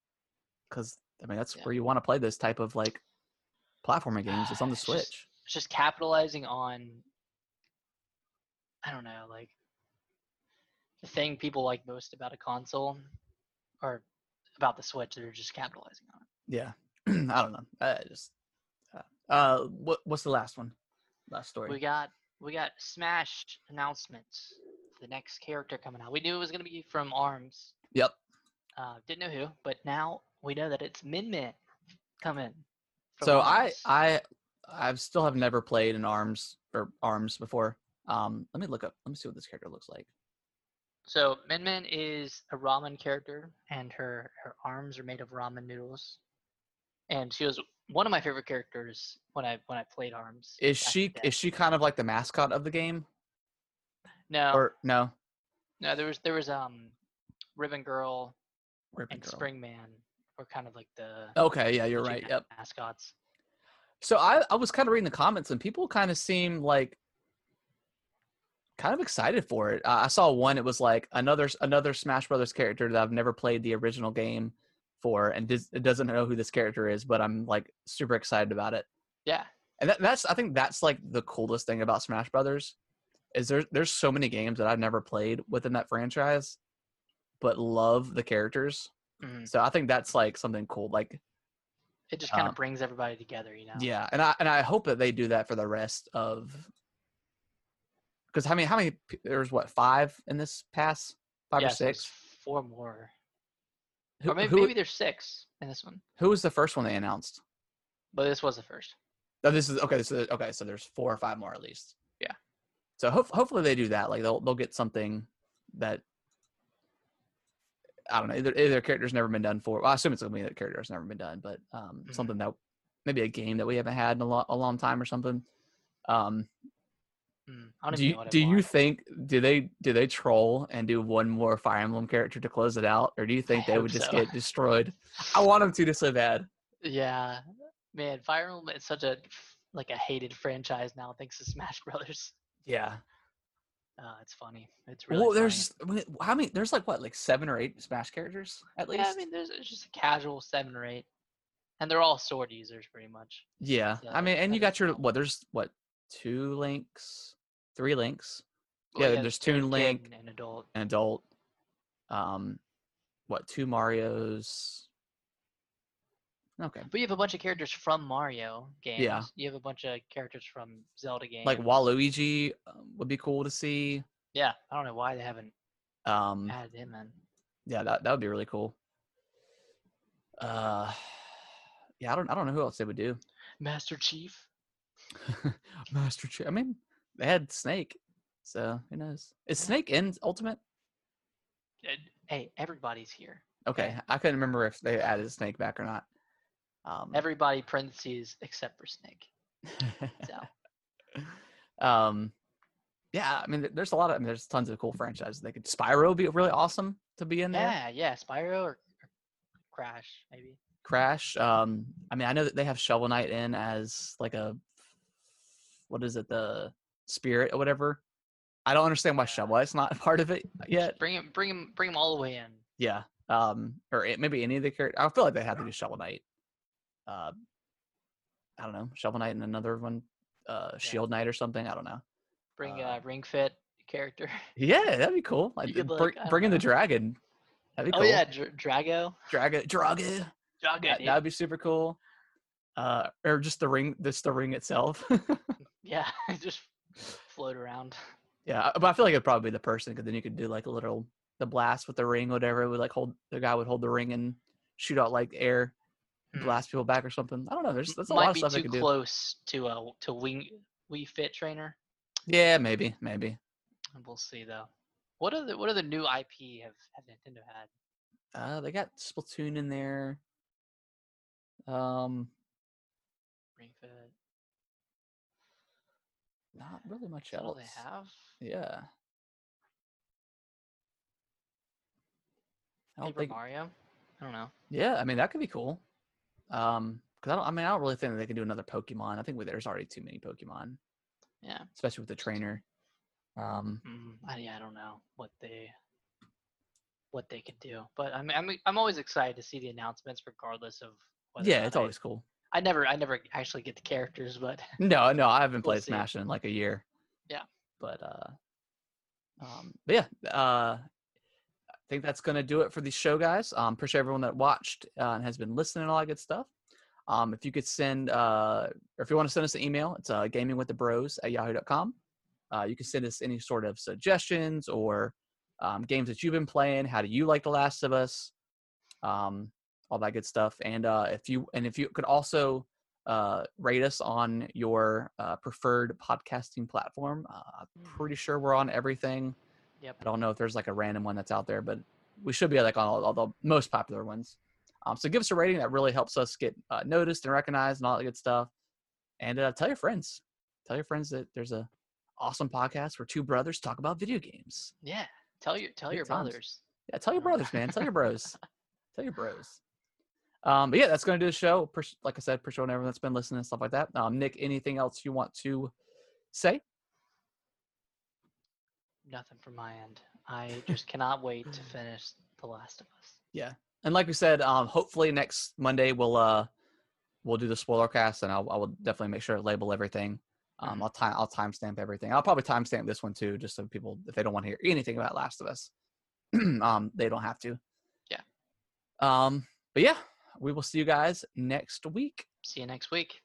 Because I mean, that's where you want to play this type of like platforming games. It's on the Switch. It's just capitalizing on, I don't know, like the thing people like most about a console or about the Switch. They're just capitalizing on it. Yeah. I don't know. What's the last one? Last story. We got Smash announcements. The next character coming out. We knew it was going to be from ARMS. Yep. Didn't know who, but now we know that it's Min coming. So ARMS. I've still have never played an ARMS before. Let me see what this character looks like. So Min is a ramen character, and her arms are made of ramen noodles. And she was one of my favorite characters when I played ARMS. Is she kind of like the mascot of the game? No. No, there was Ribbon Girl and Spring Man were kind of like the okay, yeah, you're right. Yep. Mascots. So I was kind of reading the comments, and people kind of seem like kind of excited for it. I saw one, it was like another Smash Brothers character that I've never played the original game for, and it doesn't know who this character is, but I'm like super excited about it. Yeah. And that's I think that's like the coolest thing about Smash Brothers. Is there's so many games that I've never played within that franchise, but love the characters. Mm-hmm. So I think that's like something cool. Like it just kind of brings everybody together, you know? Yeah. And I hope that they do that for the rest of, because how many there's what, five in this pass? Five or six? So four more. Maybe there's six in this one. Who was the first one they announced? But this was the first. No, this is okay. So there's four or five more at least. So hopefully they do that. Like they'll get something that I don't know. Either character's never been done for. Well, I assume it's gonna be that character's never been done, but something that maybe a game that we haven't had in a long time or something. Do they troll and do one more Fire Emblem character to close it out, or do you think they would just get destroyed? I want them to so bad. Yeah, man, Fire Emblem is such a like a hated franchise now thanks to Smash Brothers. Yeah, it's funny. It's really. Well, there's funny. I mean, there's like what, like 7 or 8 Smash characters at least. Yeah, I mean, it's just a casual 7 or 8, and they're all sword users pretty much. Yeah, so, I mean, and you got your what? There's what, 2 Links, 3 Links. Yeah, well, there's Toon Link and adult. 2 Marios? Okay. But you have a bunch of characters from Mario games. Yeah. You have a bunch of characters from Zelda games. Like Waluigi would be cool to see. Yeah. I don't know why they haven't added him in. Yeah, that would be really cool. Yeah, I don't know who else they would do. Master Chief. Master Chief. I mean, they had Snake. So, who knows? Is Snake in Ultimate? Hey, everybody's here. Okay. I couldn't remember if they added Snake back or not. Everybody parentheses except for Snake. So. Yeah, I mean, there's tons of cool franchises. They could Spyro be really awesome to be in there. Yeah, Spyro or Crash maybe. Crash. I mean, I know that they have Shovel Knight in as like a the spirit or whatever. I don't understand why Shovel Knight's not part of it yet. Just bring him all the way in. Yeah. Or maybe any of the characters. I feel like they have to do Shovel Knight. I don't know, Shovel Knight and another one, Shield Knight or something. I don't know. Bring a Ring Fit character. Yeah, that'd be cool. Like, bring in the dragon. That'd be cool. Oh yeah, Drago. That'd be super cool. Or just the ring itself. Yeah, just float around. Yeah, but I feel like it'd probably be the person, because then you could do like the blast with the ring, whatever. It would like the guy would hold the ring and shoot out like air. Blast people back or something. I don't know. There's a lot of stuff they could do. Might be too close to Wii Fit Trainer. Yeah, maybe. We'll see though. What other new IP have Nintendo had? They got Splatoon in there. Ring Fit. Not really much else. All they have. Yeah. Mario. I don't know. Yeah, I mean that could be cool. Because I don't really think that they can do another Pokemon. I think there's already too many Pokemon. Yeah. Especially with the trainer. I don't know what they what they can do. But I'm always excited to see the announcements, regardless of whether it's always cool. I never actually get the characters, but no, I haven't played Smash in like a year. Yeah, but I think that's gonna do it for the show, guys. Appreciate everyone that watched and has been listening and all that good stuff. If you could send, or if you want to send us an email, it's gamingwiththebros@yahoo.com. You can send us any sort of suggestions or games that you've been playing. How do you like The Last of Us? All that good stuff. And if you could also rate us on your preferred podcasting platform. I'm pretty sure we're on everything. Yep. I don't know if there's like a random one that's out there, but we should be like on all the most popular ones. So give us a rating. That really helps us get noticed and recognized and all that good stuff. And tell your friends. Tell your friends that there's a awesome podcast where two brothers talk about video games. Yeah. Tell your brothers. Yeah, tell your brothers, man. Tell your bros. Tell your bros. But yeah, that's going to do the show. Like I said, appreciate everyone that's been listening and stuff like that. Nick, anything else you want to say? Nothing from my end. I just cannot wait to finish The Last of Us. Yeah. And like we said, hopefully next Monday we'll do the spoiler cast, and I will definitely make sure to label everything. I'll timestamp everything. I'll probably timestamp this one too, just so people, if they don't want to hear anything about Last of Us, they don't have to. Yeah. But yeah, we will see you guys next week. See you next week.